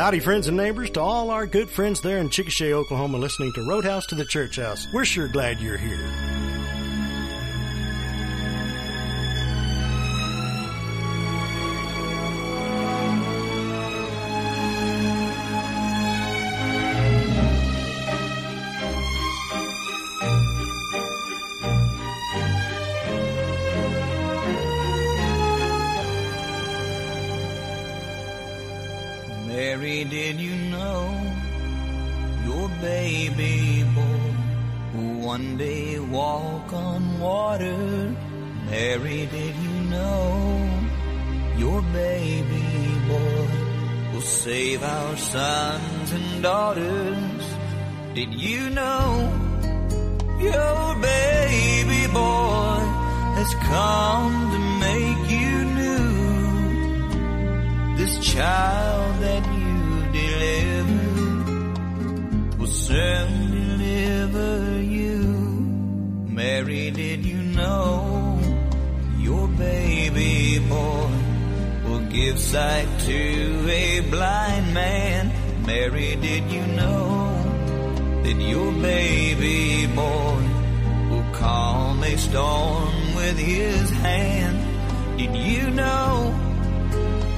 Howdy, friends and neighbors, to all our good friends there in Chickasha, Oklahoma, listening to Roadhouse to the Church House. We're sure glad you're here. Did you know your baby boy will one day walk on water? Mary, did you know your baby boy will save our sons and daughters? Did you know your baby boy has come to make you new? This child that you will soon deliver you. Mary, did you know your baby boy will give sight to a blind man? Mary, did you know that your baby boy will calm a storm with his hand? Did you know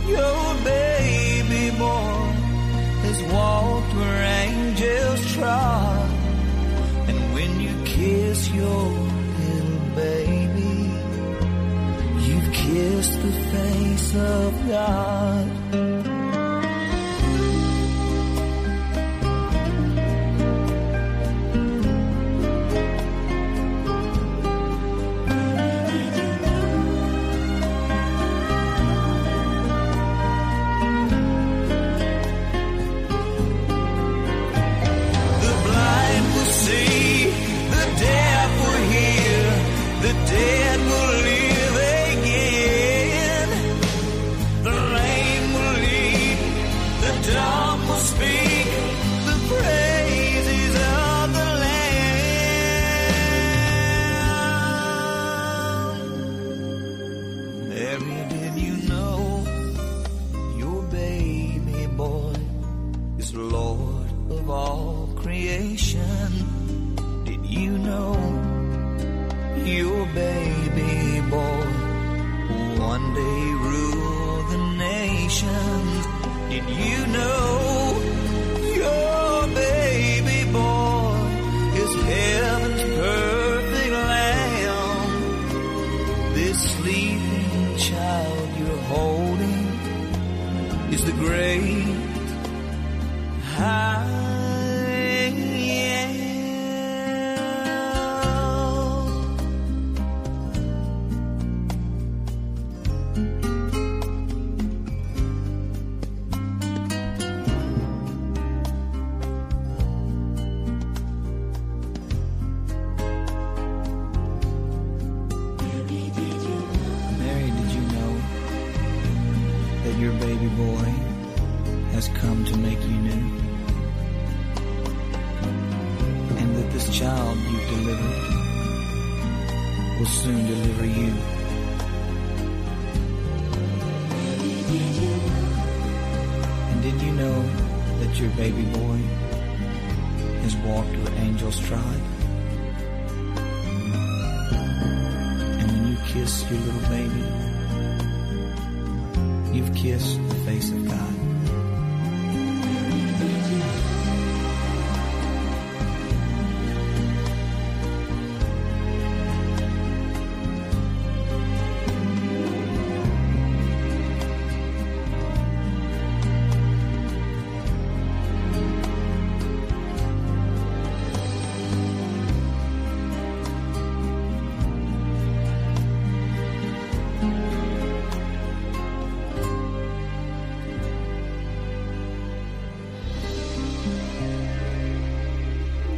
your baby boy has walked where angels trod? And when you kiss your little baby, you've kissed the face of God.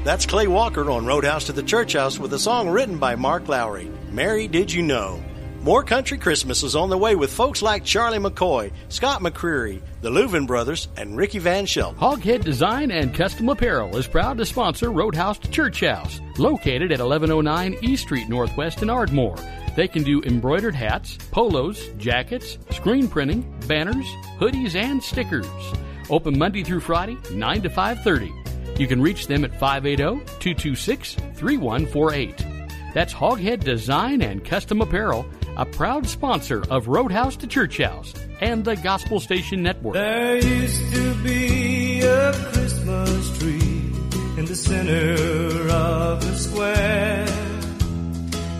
That's Clay Walker on Roadhouse to the Church House with a song written by Mark Lowry, Mary, Did You Know? More Country Christmas is on the way with folks like Charlie McCoy, Scott McCreery, the Louvin Brothers, and Ricky Van Shelton. Hoghead Design and Custom Apparel is proud to sponsor Roadhouse to Church House, located at 1109 E Street Northwest in Ardmore. They can do embroidered hats, polos, jackets, screen printing, banners, hoodies, and stickers. Open Monday through Friday, 9 to 5:30. You can reach them at 580-226-3148. That's Hoghead Design and Custom Apparel, a proud sponsor of Roadhouse to Church House and the Gospel Station Network. There used to be a Christmas tree in the center of the square,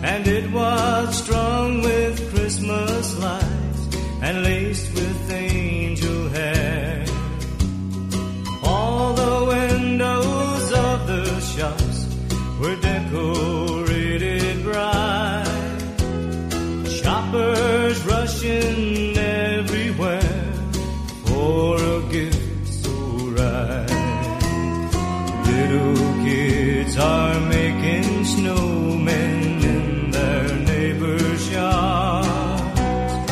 and it was strung with Christmas lights and laced with angel hair. All the windows of the shops were decorated bright, shoppers rushing everywhere for a gift so right. Little kids are making snowmen in their neighbor's yards,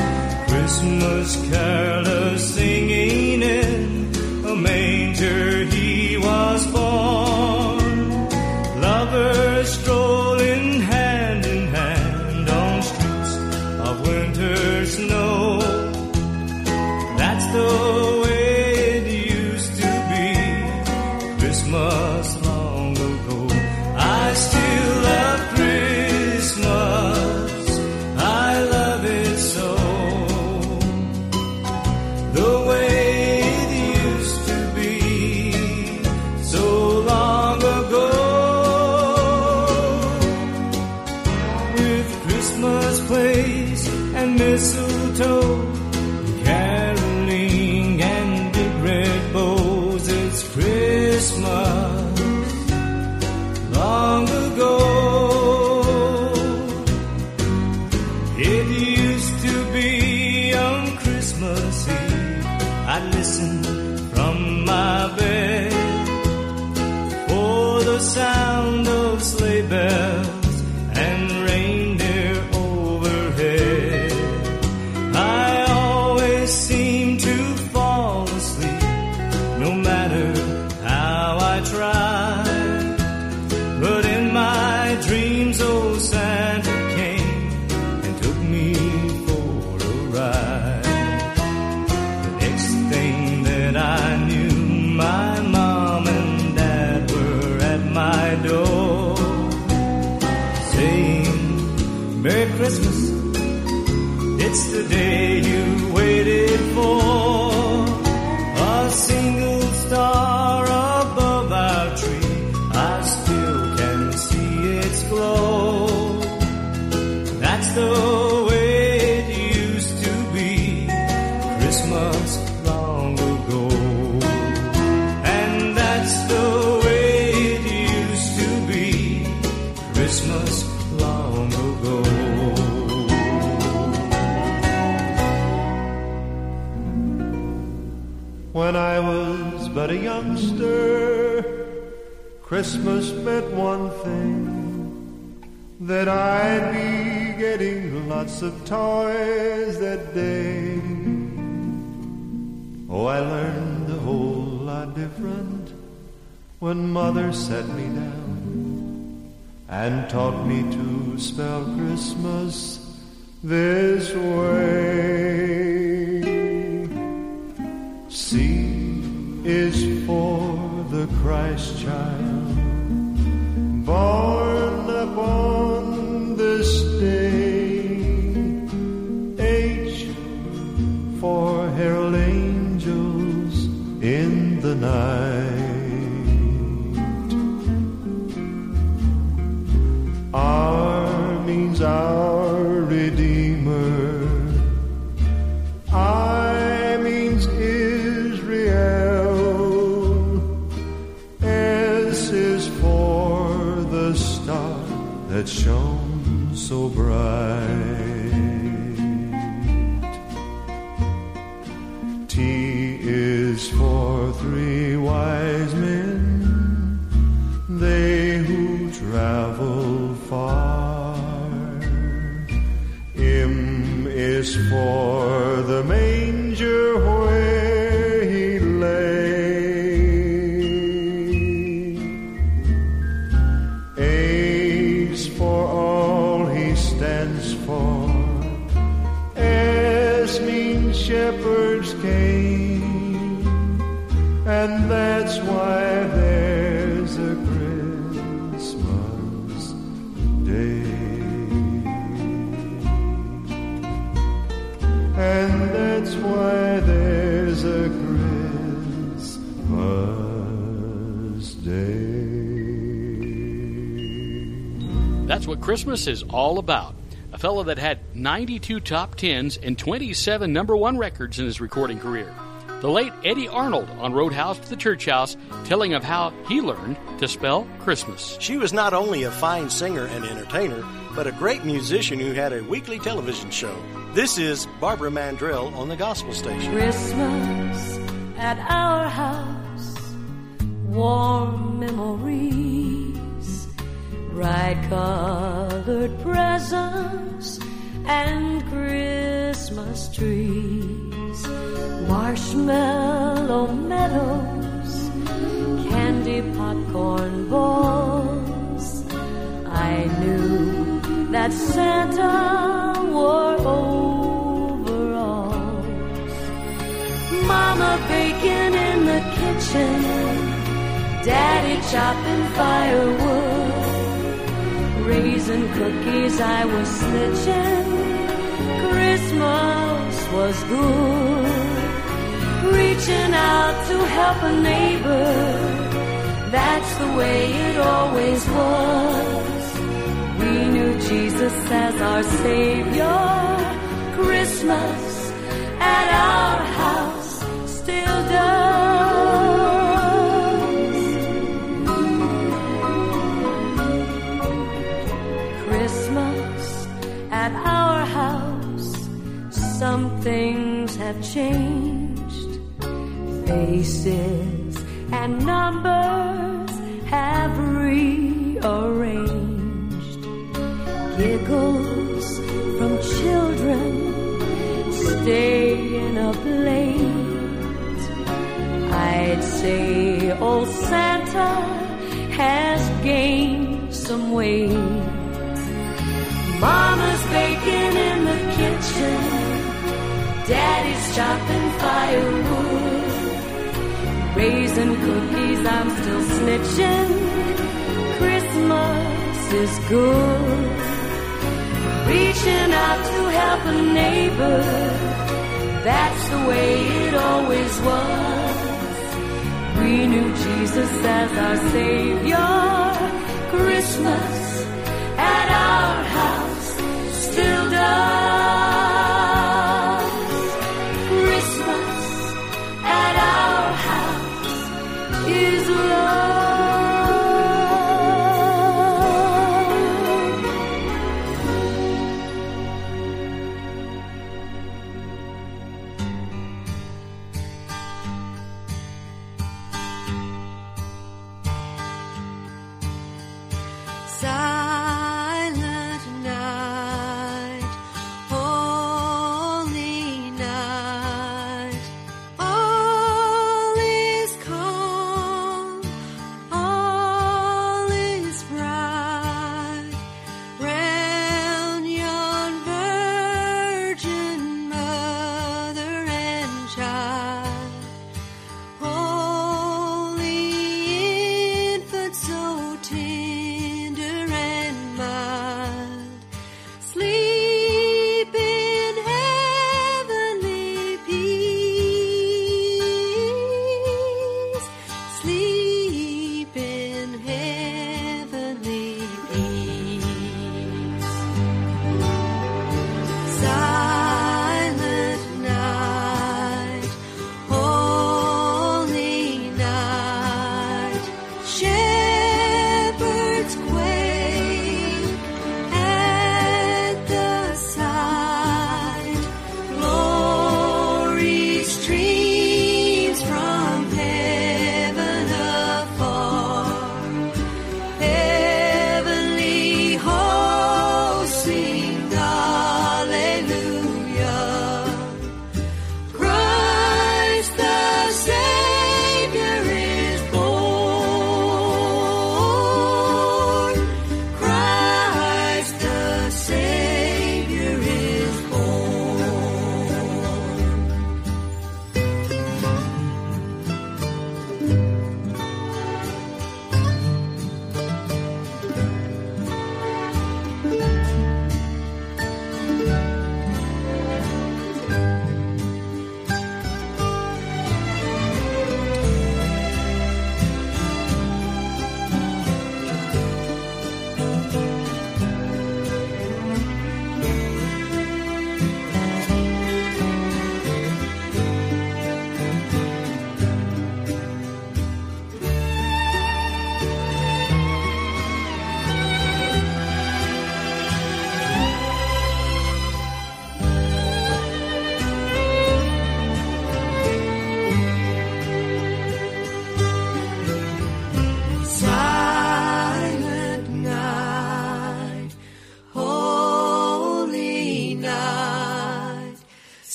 Christmas carolers singing in a manger he was born, lovers strolling hand in hand on streets of winter snow. That's the way it used to be, Christmas long ago. I still love Christmas, I love it so, the way it used to be, so long ago. With Christmas plays and mistletoe, caroling and big red bows, it's Christmas long ago. It used to be on Christmas Eve, I listened from my bed for the sound of sleigh bells and reindeer overhead. I always seem to fall asleep, no matter how I try. But in my dreams, oh Santa came and took me for a ride. The next thing that I knew, my mom and dad were at my door, saying, Merry Christmas, it's the day you waited for. A single star above our tree, I still can see its glow. That's the way it used to be, Christmas long ago. And that's the way it used to be, Christmas long ago. When I was but a youngster, Christmas meant one thing, that I'd be getting lots of toys that day. Oh, I learned a whole lot different when Mother set me down and taught me to spell Christmas this way. C is for the Christ child, born upon this day. H for herald angels in the night. R means our Redeemer. I means Israel. That shone so bright. T is for three wise men, they who travel far. M is for the manger where he lay. Shepherds came, day. That's what Christmas is all about. A fellow that had 92 top 10s and 27 number one records in his recording career. The late Eddie Arnold on Roadhouse to the Church House, telling of how he learned to spell Christmas. She was not only a fine singer and entertainer, but a great musician who had a weekly television show. This is Barbara Mandrell on the Gospel Station. Christmas at our house, warm memories, bright-colored presents, and Christmas trees. Marshmallow meadows, candy popcorn balls. I knew that Santa wore overalls. Mama baking in the kitchen, Daddy chopping firewood, raisin cookies I was snitching. Christmas was good. Reaching out to help a neighbor, that's the way it always was. We knew Jesus as our Savior. Christmas at our house still does. Christmas at our house, some things have changed. Faces and numbers have rearranged. Giggles from children staying up late. I'd say old Santa has gained some weight. Mama's baking in the kitchen, Daddy's chopping firewood, raisin cookies, I'm still snitching. Christmas is good. Reaching out to help a neighbor, that's the way it always was. We knew Jesus as our Savior. Christmas at our house still does. Christmas at our house is love. Side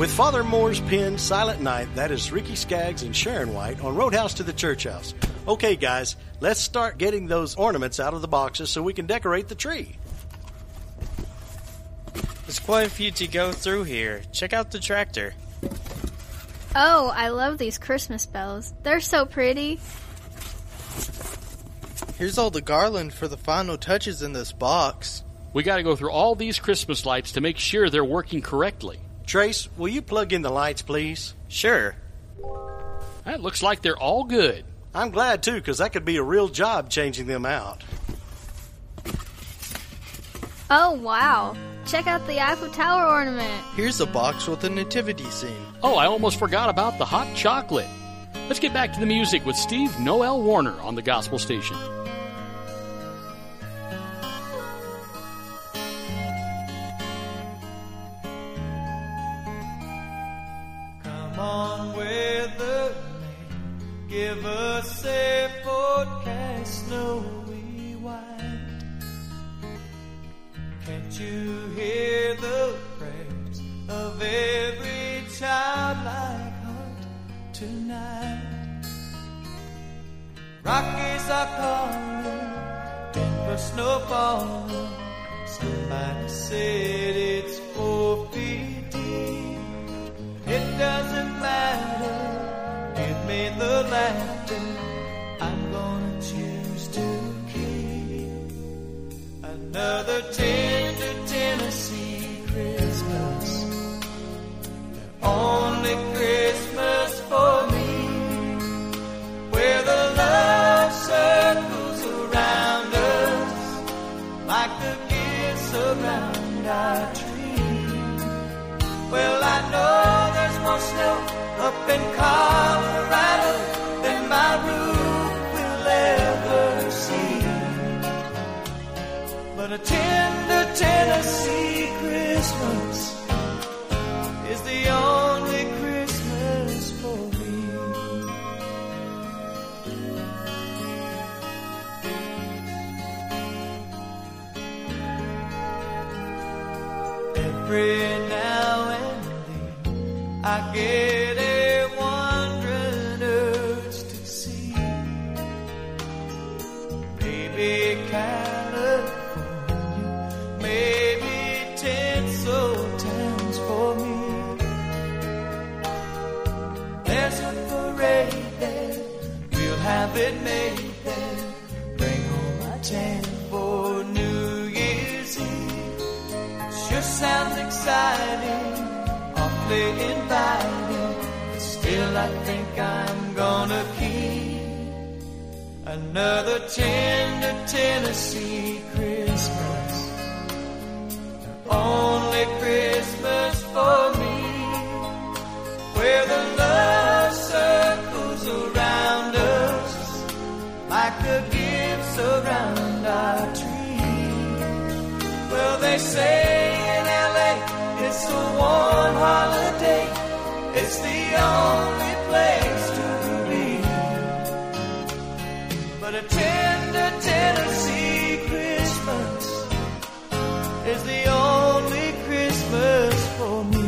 With Father Moore's pen, Silent Night, that is Ricky Skaggs and Sharon White on Roadhouse to the Church House. Okay, guys, let's start getting those ornaments out of the boxes so we can decorate the tree. There's quite a few to go through here. Check out the tractor. Oh, I love these Christmas bells. They're so pretty. Here's all the garland for the final touches in this box. We got to go through all these Christmas lights to make sure they're working correctly. Trace, will you plug in the lights, please? Sure. That looks like they're all good. I'm glad, too, because that could be a real job changing them out. Oh, wow. Check out the Eiffel Tower ornament. Here's a box with a nativity scene. Oh, I almost forgot about the hot chocolate. Let's get back to the music with Steve Noel Warner on the Gospel Station. Come on with the rain, give us a forecast, snowy white. Can't you hear the prayers of every childlike heart tonight? Rockies are calling, Denver snow falling. Somebody said it's 4 feet deep. It doesn't matter, give me the laughter I'm gonna choose to keep. Another tender Tennessee Christmas, the only Christmas for me, where the love circles around us like the gifts around our tree. Well, I know more snow up in Colorado than my roof will ever see. But a tender Tennessee Christmas is the only Christmas for me. Every now and I get a wandering urge to see maybe California, maybe Tinseltown's for me. There's a parade there, we'll have it made there. Bring home my tan for New Year's Eve. It sure sounds exciting, inviting, but still I think I'm gonna keep another tender Tennessee Christmas, the only Christmas for me, where the love circles around us like the gifts around our tree. Well, they say in L.A. it's a warm holiday, it's the only place to be. But a tender Tennessee Christmas is the only Christmas for me.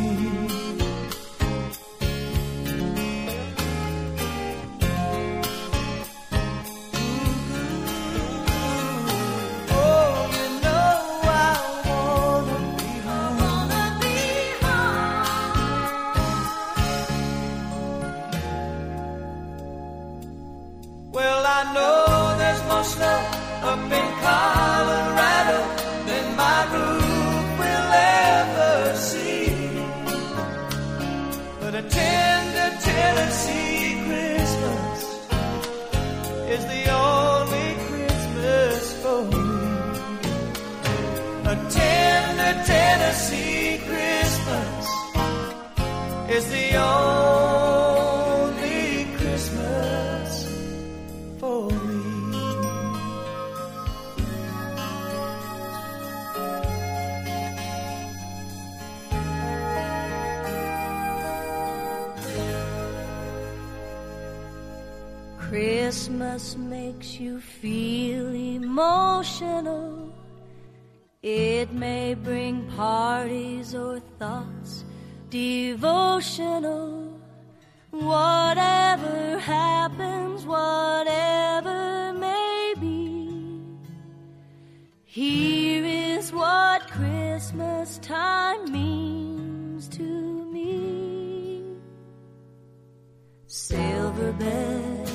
Is the only Christmas for me. Christmas makes you feel emotional. It may bring parties or thoughts devotional. Whatever happens, whatever may be, here is what Christmas time means to me. Silver bells,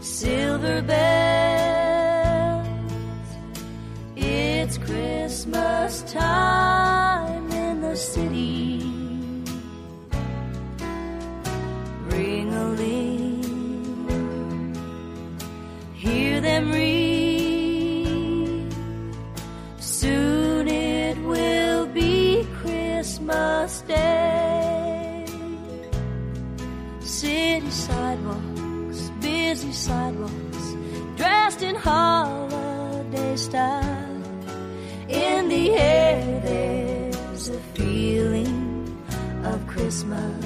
silver bells, it's Christmas time in the city. Hear them ring. Soon it will be Christmas Day. City sidewalks, busy sidewalks, dressed in holiday style. In the air there's a feeling of Christmas.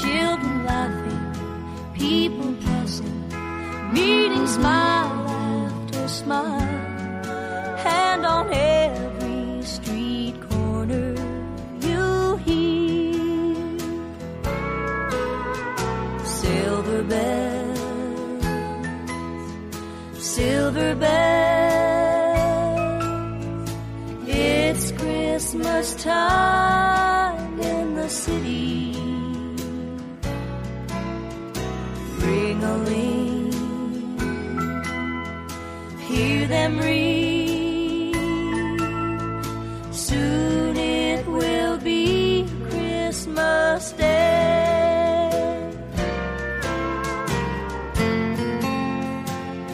Children laughing, people passing, meeting smile after smile, and on every street corner you hear silver bells, silver bells. It's Christmas time in the city. Hear them ring. Soon it will be Christmas Day.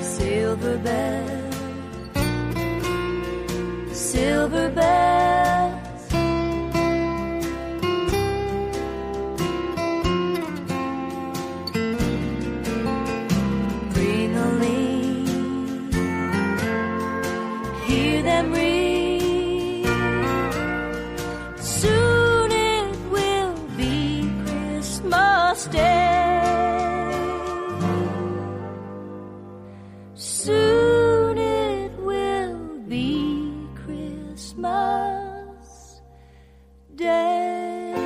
Silver bells, silver bells. Soon it will be Christmas Day.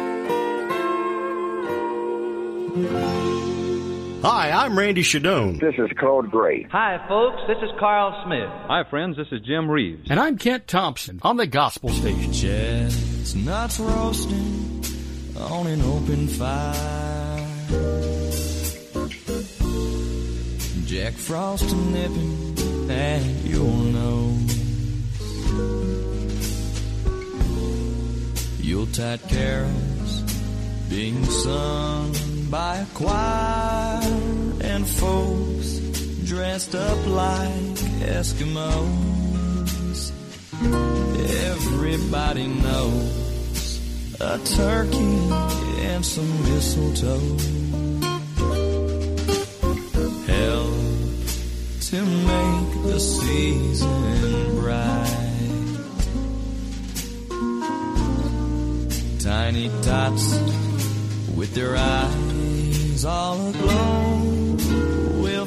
Hi, I'm Randy Shadoan. This is Claude Gray. Hi, folks. This is Carl Smith. Hi, friends. This is Jim Reeves. And I'm Kent Thompson on the Gospel Station. Chestnuts roasting on an open fire. Jack Frost nipping at your nose. Yuletide carols being sung by a choir, and folks dressed up like Eskimos. Everybody knows a turkey and some mistletoe to make the season bright. Tiny tots with their eyes all aglow will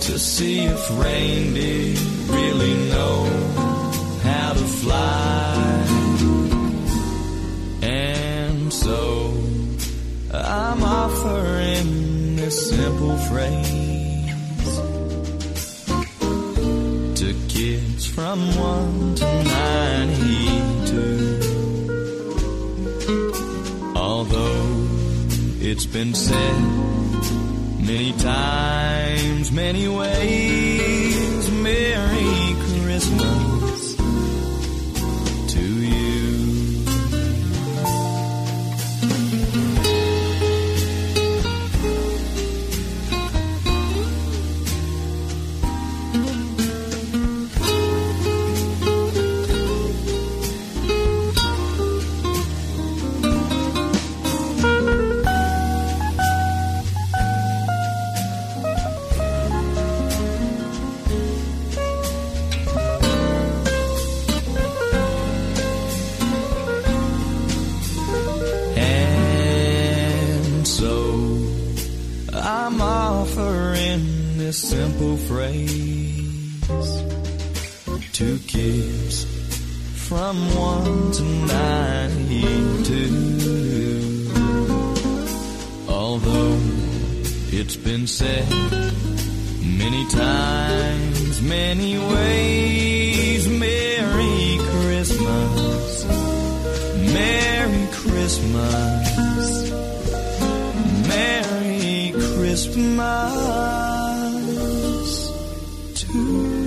to see if reindeer really know how to fly. And so I'm offering this simple phrase to kids from 1 to 92. Although it's been said many times, many ways, Merry Christmas to you. kiss, two keys, from 1 to 92. Although it's been said many times, many ways, Merry Christmas, Merry Christmas, Merry Christmas to you.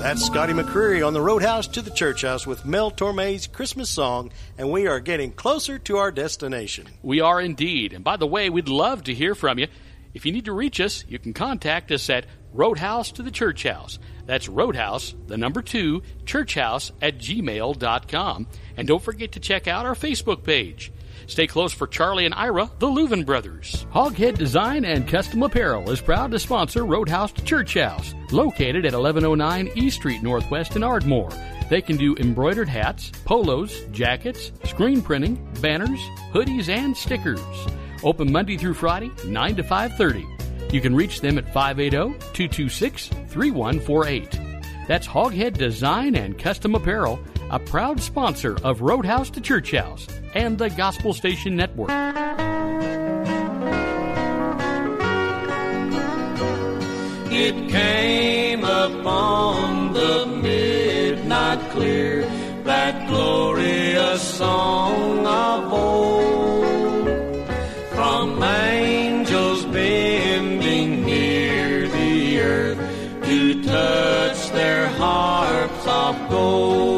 That's Scotty McCreery on the Roadhouse to the Church House with Mel Torme's Christmas song, and we are getting closer to our destination. We are indeed. And by the way, we'd love to hear from you. If you need to reach us, you can contact us at Roadhouse to the Church House. That's Roadhouse, the number 2, churchhouse at gmail.com. And don't forget to check out our Facebook page. Stay close for Charlie and Ira, the Louvin Brothers. Hoghead Design and Custom Apparel is proud to sponsor Roadhouse to Church House, located at 1109 E Street Northwest in Ardmore. They can do embroidered hats, polos, jackets, screen printing, banners, hoodies, and stickers. Open Monday through Friday, 9 to 5:30. You can reach them at 580-226-3148. That's Hoghead Design and Custom Apparel, a proud sponsor of Roadhouse to Church House and the Gospel Station Network. It came upon the midnight clear, that glorious song of old. From angels bending near the earth to touch their harps of gold.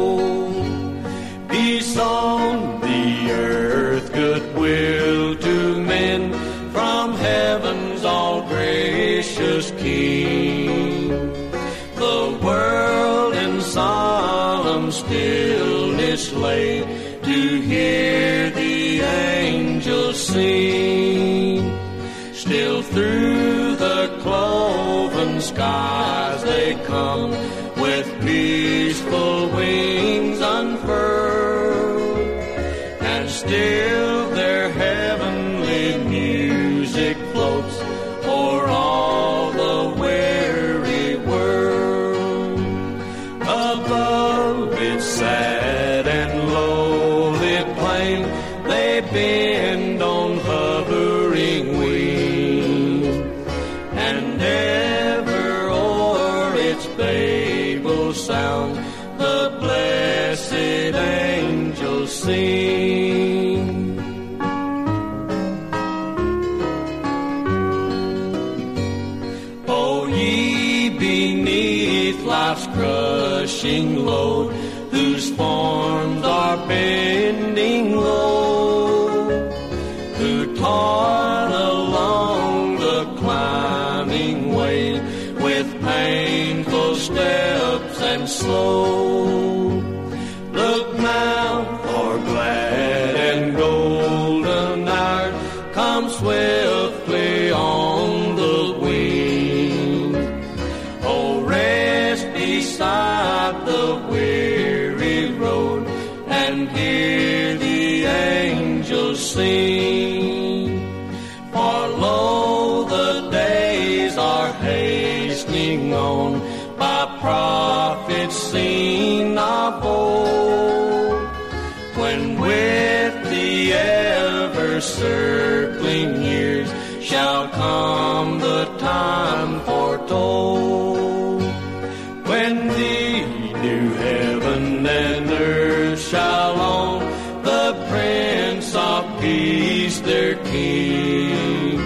Peace on the earth, goodwill to men from heaven's all gracious King. The world in solemn stillness lay to hear the angels sing. Through the cloven skies they come with peaceful wings unfurled, and still their heavenly music floats o'er all the weary world. Above its sad and lowly plain they bend on hovering wings. Sound the blessed angels sing. O ye beneath life's crushing load, whose forms are bending low, who toil along the climbing way with painful steps and slow, look now, for glad and golden hour comes swiftly on the wing. Oh, rest beside the weary road and hear the angels sing. For lo, the days are hastening on, by prophets seen of old, when with the ever-circling years shall come the time foretold, when the new heaven and earth shall own the Prince of Peace their King,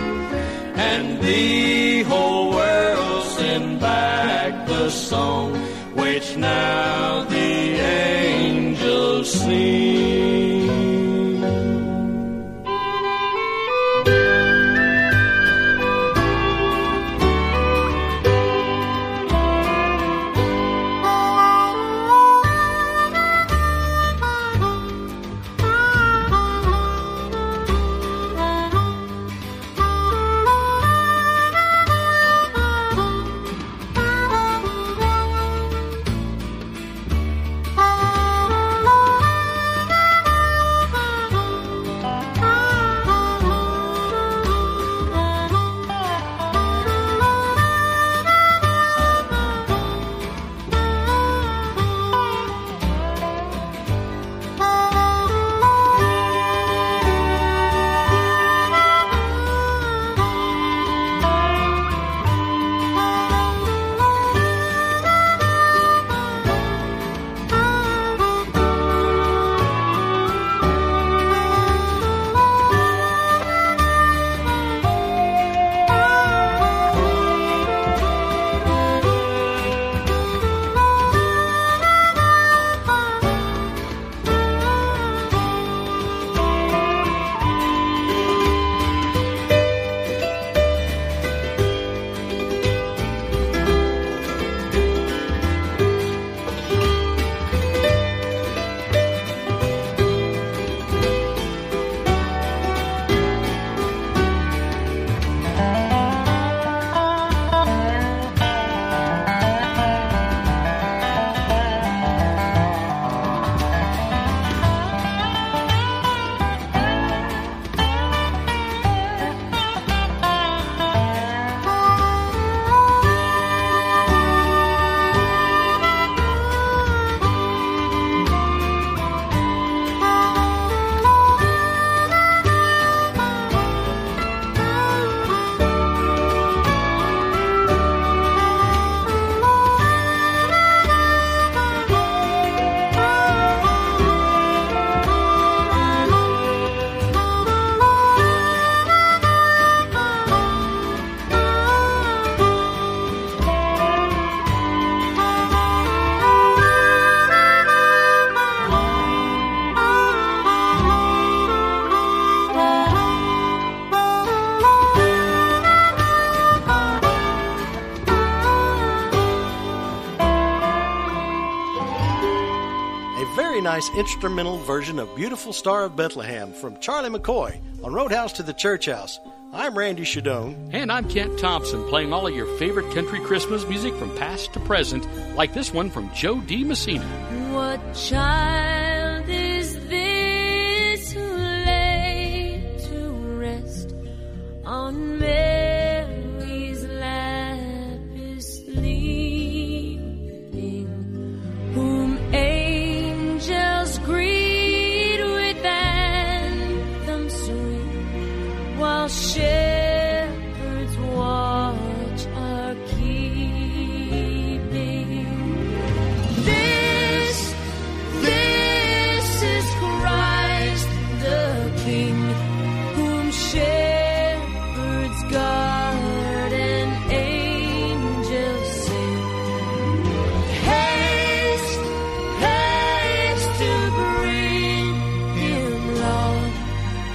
and the whole world send back the song which now the angels sing. very nice instrumental version of Beautiful Star of Bethlehem from Charlie McCoy on Roadhouse to the Church House. I'm Randy Shadoan. And I'm Kent Thompson, playing all of your favorite country Christmas music from past to present, like this one from Joe D. Messina. What child is this who lay to rest on Mary's lap is sleeping, whom angels greet with anthem sweet, while shepherds watch are keeping. This is Christ the King, whom shepherds guard and angels sing. Haste, haste to bring him, Lord,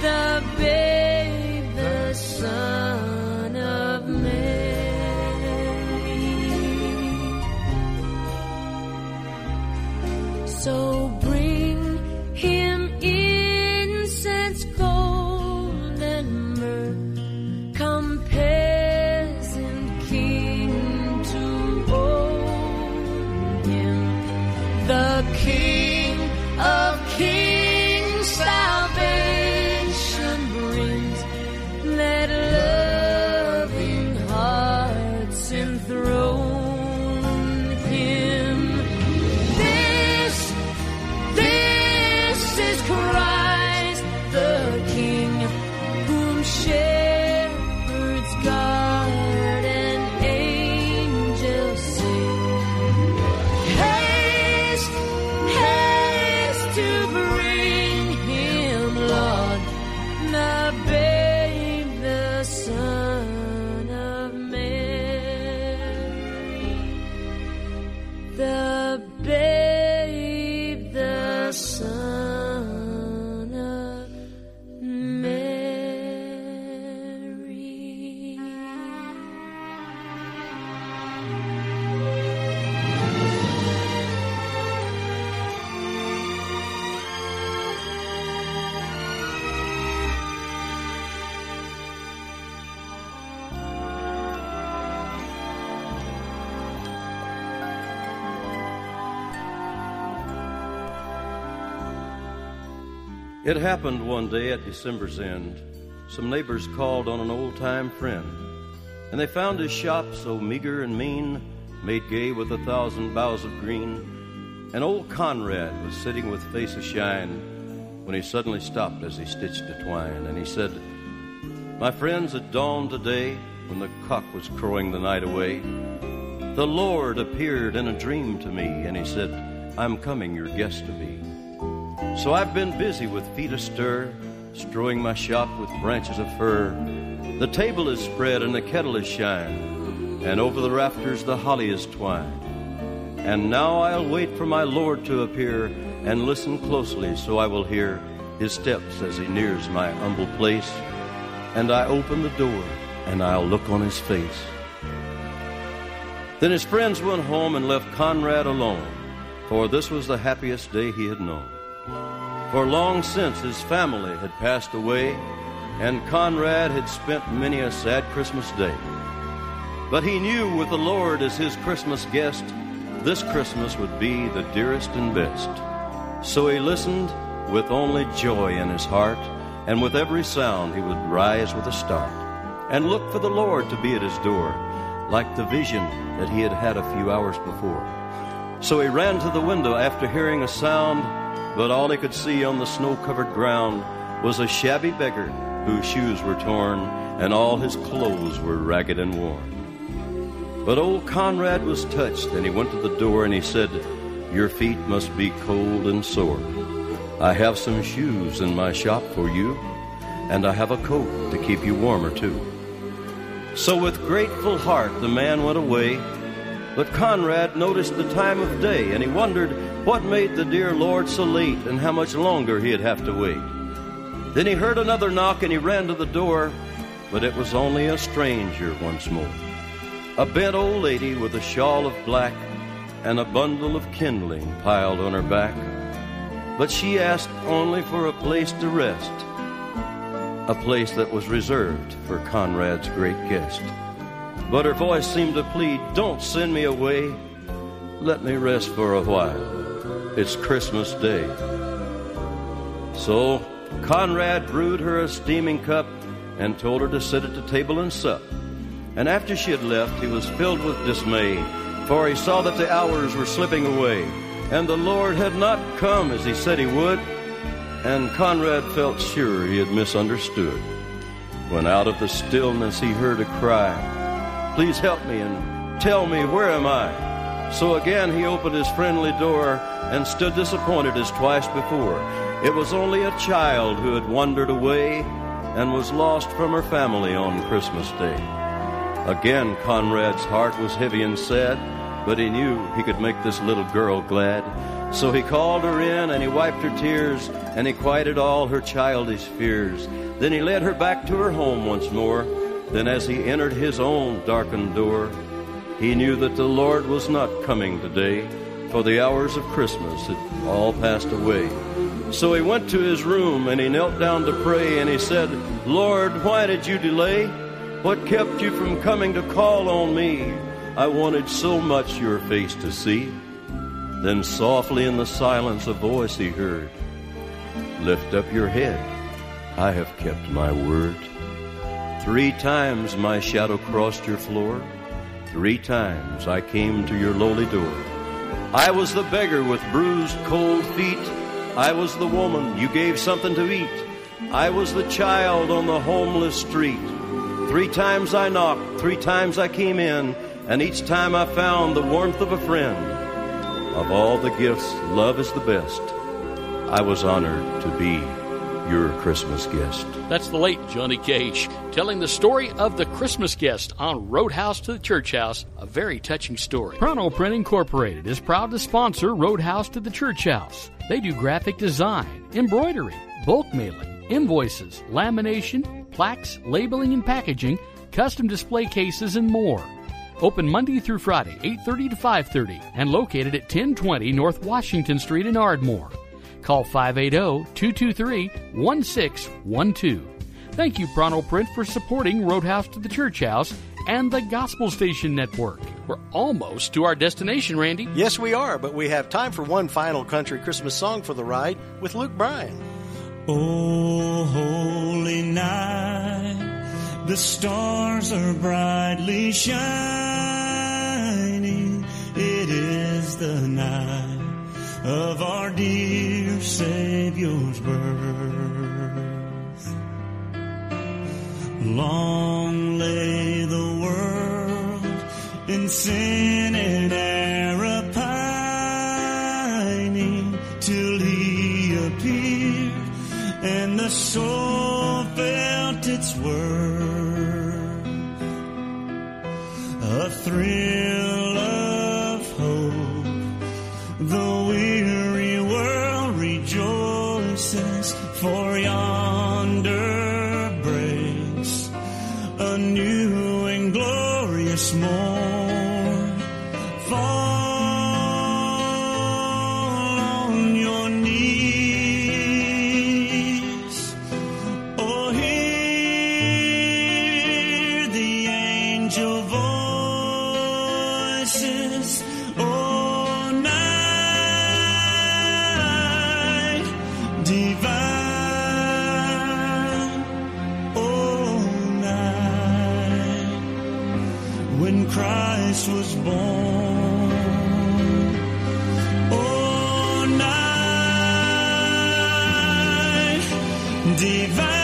the babe, the Son of Mary. So bring him incense, gold, and myrrh. Come, peasant king, to own him, the King of kings. Salvation brings. Let loving hearts enthrone him. This is Christ the King, whom shepherds guard and angels sing. Haste, haste to bring him, Lord, the babe, the Son of Mary. The babe, the Son of Mary. It happened one day at December's end. Some neighbors called on an old-time friend, and they found his shop so meager and mean, made gay with 1,000 boughs of green. And old Conrad was sitting with face ashine when he suddenly stopped as he stitched a twine, and he said, "My friends, it dawned today when the cock was crowing the night away. The Lord appeared in a dream to me, and he said, 'I'm coming, your guest to be.' So I've been busy with feet astir, strewing my shop with branches of fir. The table is spread and the kettle is shined, and over the rafters the holly is twined. And now I'll wait for my Lord to appear, and listen closely so I will hear his steps as he nears my humble place. And I open the door, and I'll look on his face." Then his friends went home and left Conrad alone, for this was the happiest day he had known. For long since his family had passed away, and Conrad had spent many a sad Christmas day. But he knew with the Lord as his Christmas guest, this Christmas would be the dearest and best. So he listened with only joy in his heart, and with every sound he would rise with a start, and look for the Lord to be at his door, like the vision that he had had a few hours before. So he ran to the window after hearing a sound, but all he could see on the snow-covered ground was a shabby beggar whose shoes were torn, and all his clothes were ragged and worn. But old Conrad was touched, and he went to the door, and he said, "Your feet must be cold and sore. I have some shoes in my shop for you, and I have a coat to keep you warmer too." So with grateful heart the man went away. But Conrad noticed the time of day, and he wondered what made the dear Lord so late and how much longer he'd have to wait. Then he heard another knock, and he ran to the door, but it was only a stranger once more. A bent old lady with a shawl of black and a bundle of kindling piled on her back, but she asked only for a place to rest, a place that was reserved for Conrad's great guest. But her voice seemed to plead, "Don't send me away. Let me rest for a while. It's Christmas Day." So Conrad brewed her a steaming cup and told her to sit at the table and sup. And after she had left, he was filled with dismay, for he saw that the hours were slipping away, and the Lord had not come as he said he would. And Conrad felt sure he had misunderstood, when out of the stillness he heard a cry, "Please help me and tell me, where am I?" So again he opened his friendly door and stood disappointed as twice before. It was only a child who had wandered away and was lost from her family on Christmas Day. Again Conrad's heart was heavy and sad, but he knew he could make this little girl glad. So he called her in, and he wiped her tears, and he quieted all her childish fears. Then he led her back to her home once more. Then as he entered his own darkened door, he knew that the Lord was not coming today, for the hours of Christmas had all passed away. So he went to his room, and he knelt down to pray, and he said, "Lord, why did you delay? What kept you from coming to call on me? I wanted so much your face to see." Then softly in the silence a voice he heard, "Lift up your head, I have kept my word. 3 times my shadow crossed your floor, 3 times I came to your lowly door. I was the beggar with bruised, cold feet. I was the woman you gave something to eat. I was the child on the homeless street. 3 times I knocked, 3 times I came in, and each time I found the warmth of a friend. Of all the gifts, love is the best. I was honored to be your Christmas guest." That's the late Johnny Cash telling the story of the Christmas guest on Roadhouse to the Church House, a very touching story. Pronto Print Incorporated is proud to sponsor Roadhouse to the Church House. They do graphic design, embroidery, bulk mailing, invoices, lamination, plaques, labeling and packaging, custom display cases, and more. Open Monday through Friday, 8:30 to 5:30, and located at 1020 North Washington Street in Ardmore. Call 580-223-1612. Thank you, Pronto Print, for supporting Roadhouse to the Church House and the Gospel Station Network. We're almost to our destination, Randy. Yes, we are, but we have time for one final country Christmas song for the ride with Luke Bryan. Oh, holy night, the stars are brightly shining. It is the night of our dear Savior's birth. Long lay the world in sin and error pining, till he appeared and the soul felt its worth. A thrill of hope, the weary world rejoices, for yonder breaks a new and glorious morn. Fall on your knees, oh, hear the angel voices, oh, divine, oh night, when Christ was born, oh night, divine.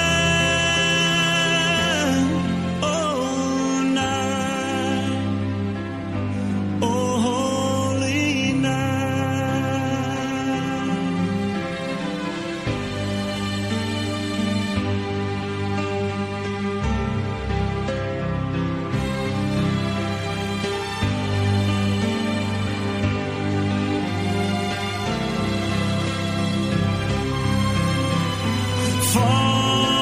Fall.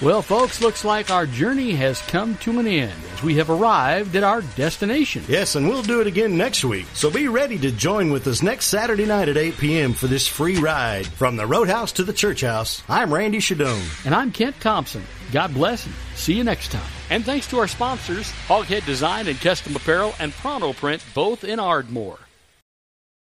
Well, folks, looks like our journey has come to an end as we have arrived at our destination. Yes, and we'll do it again next week. So be ready to join with us next Saturday night at 8 p.m. for this free ride. From the Roadhouse to the Church House, I'm Randy Shadoan. And I'm Kent Thompson. God bless and see you next time. And thanks to our sponsors, Hoghead Design and Custom Apparel and Pronto Print, both in Ardmore.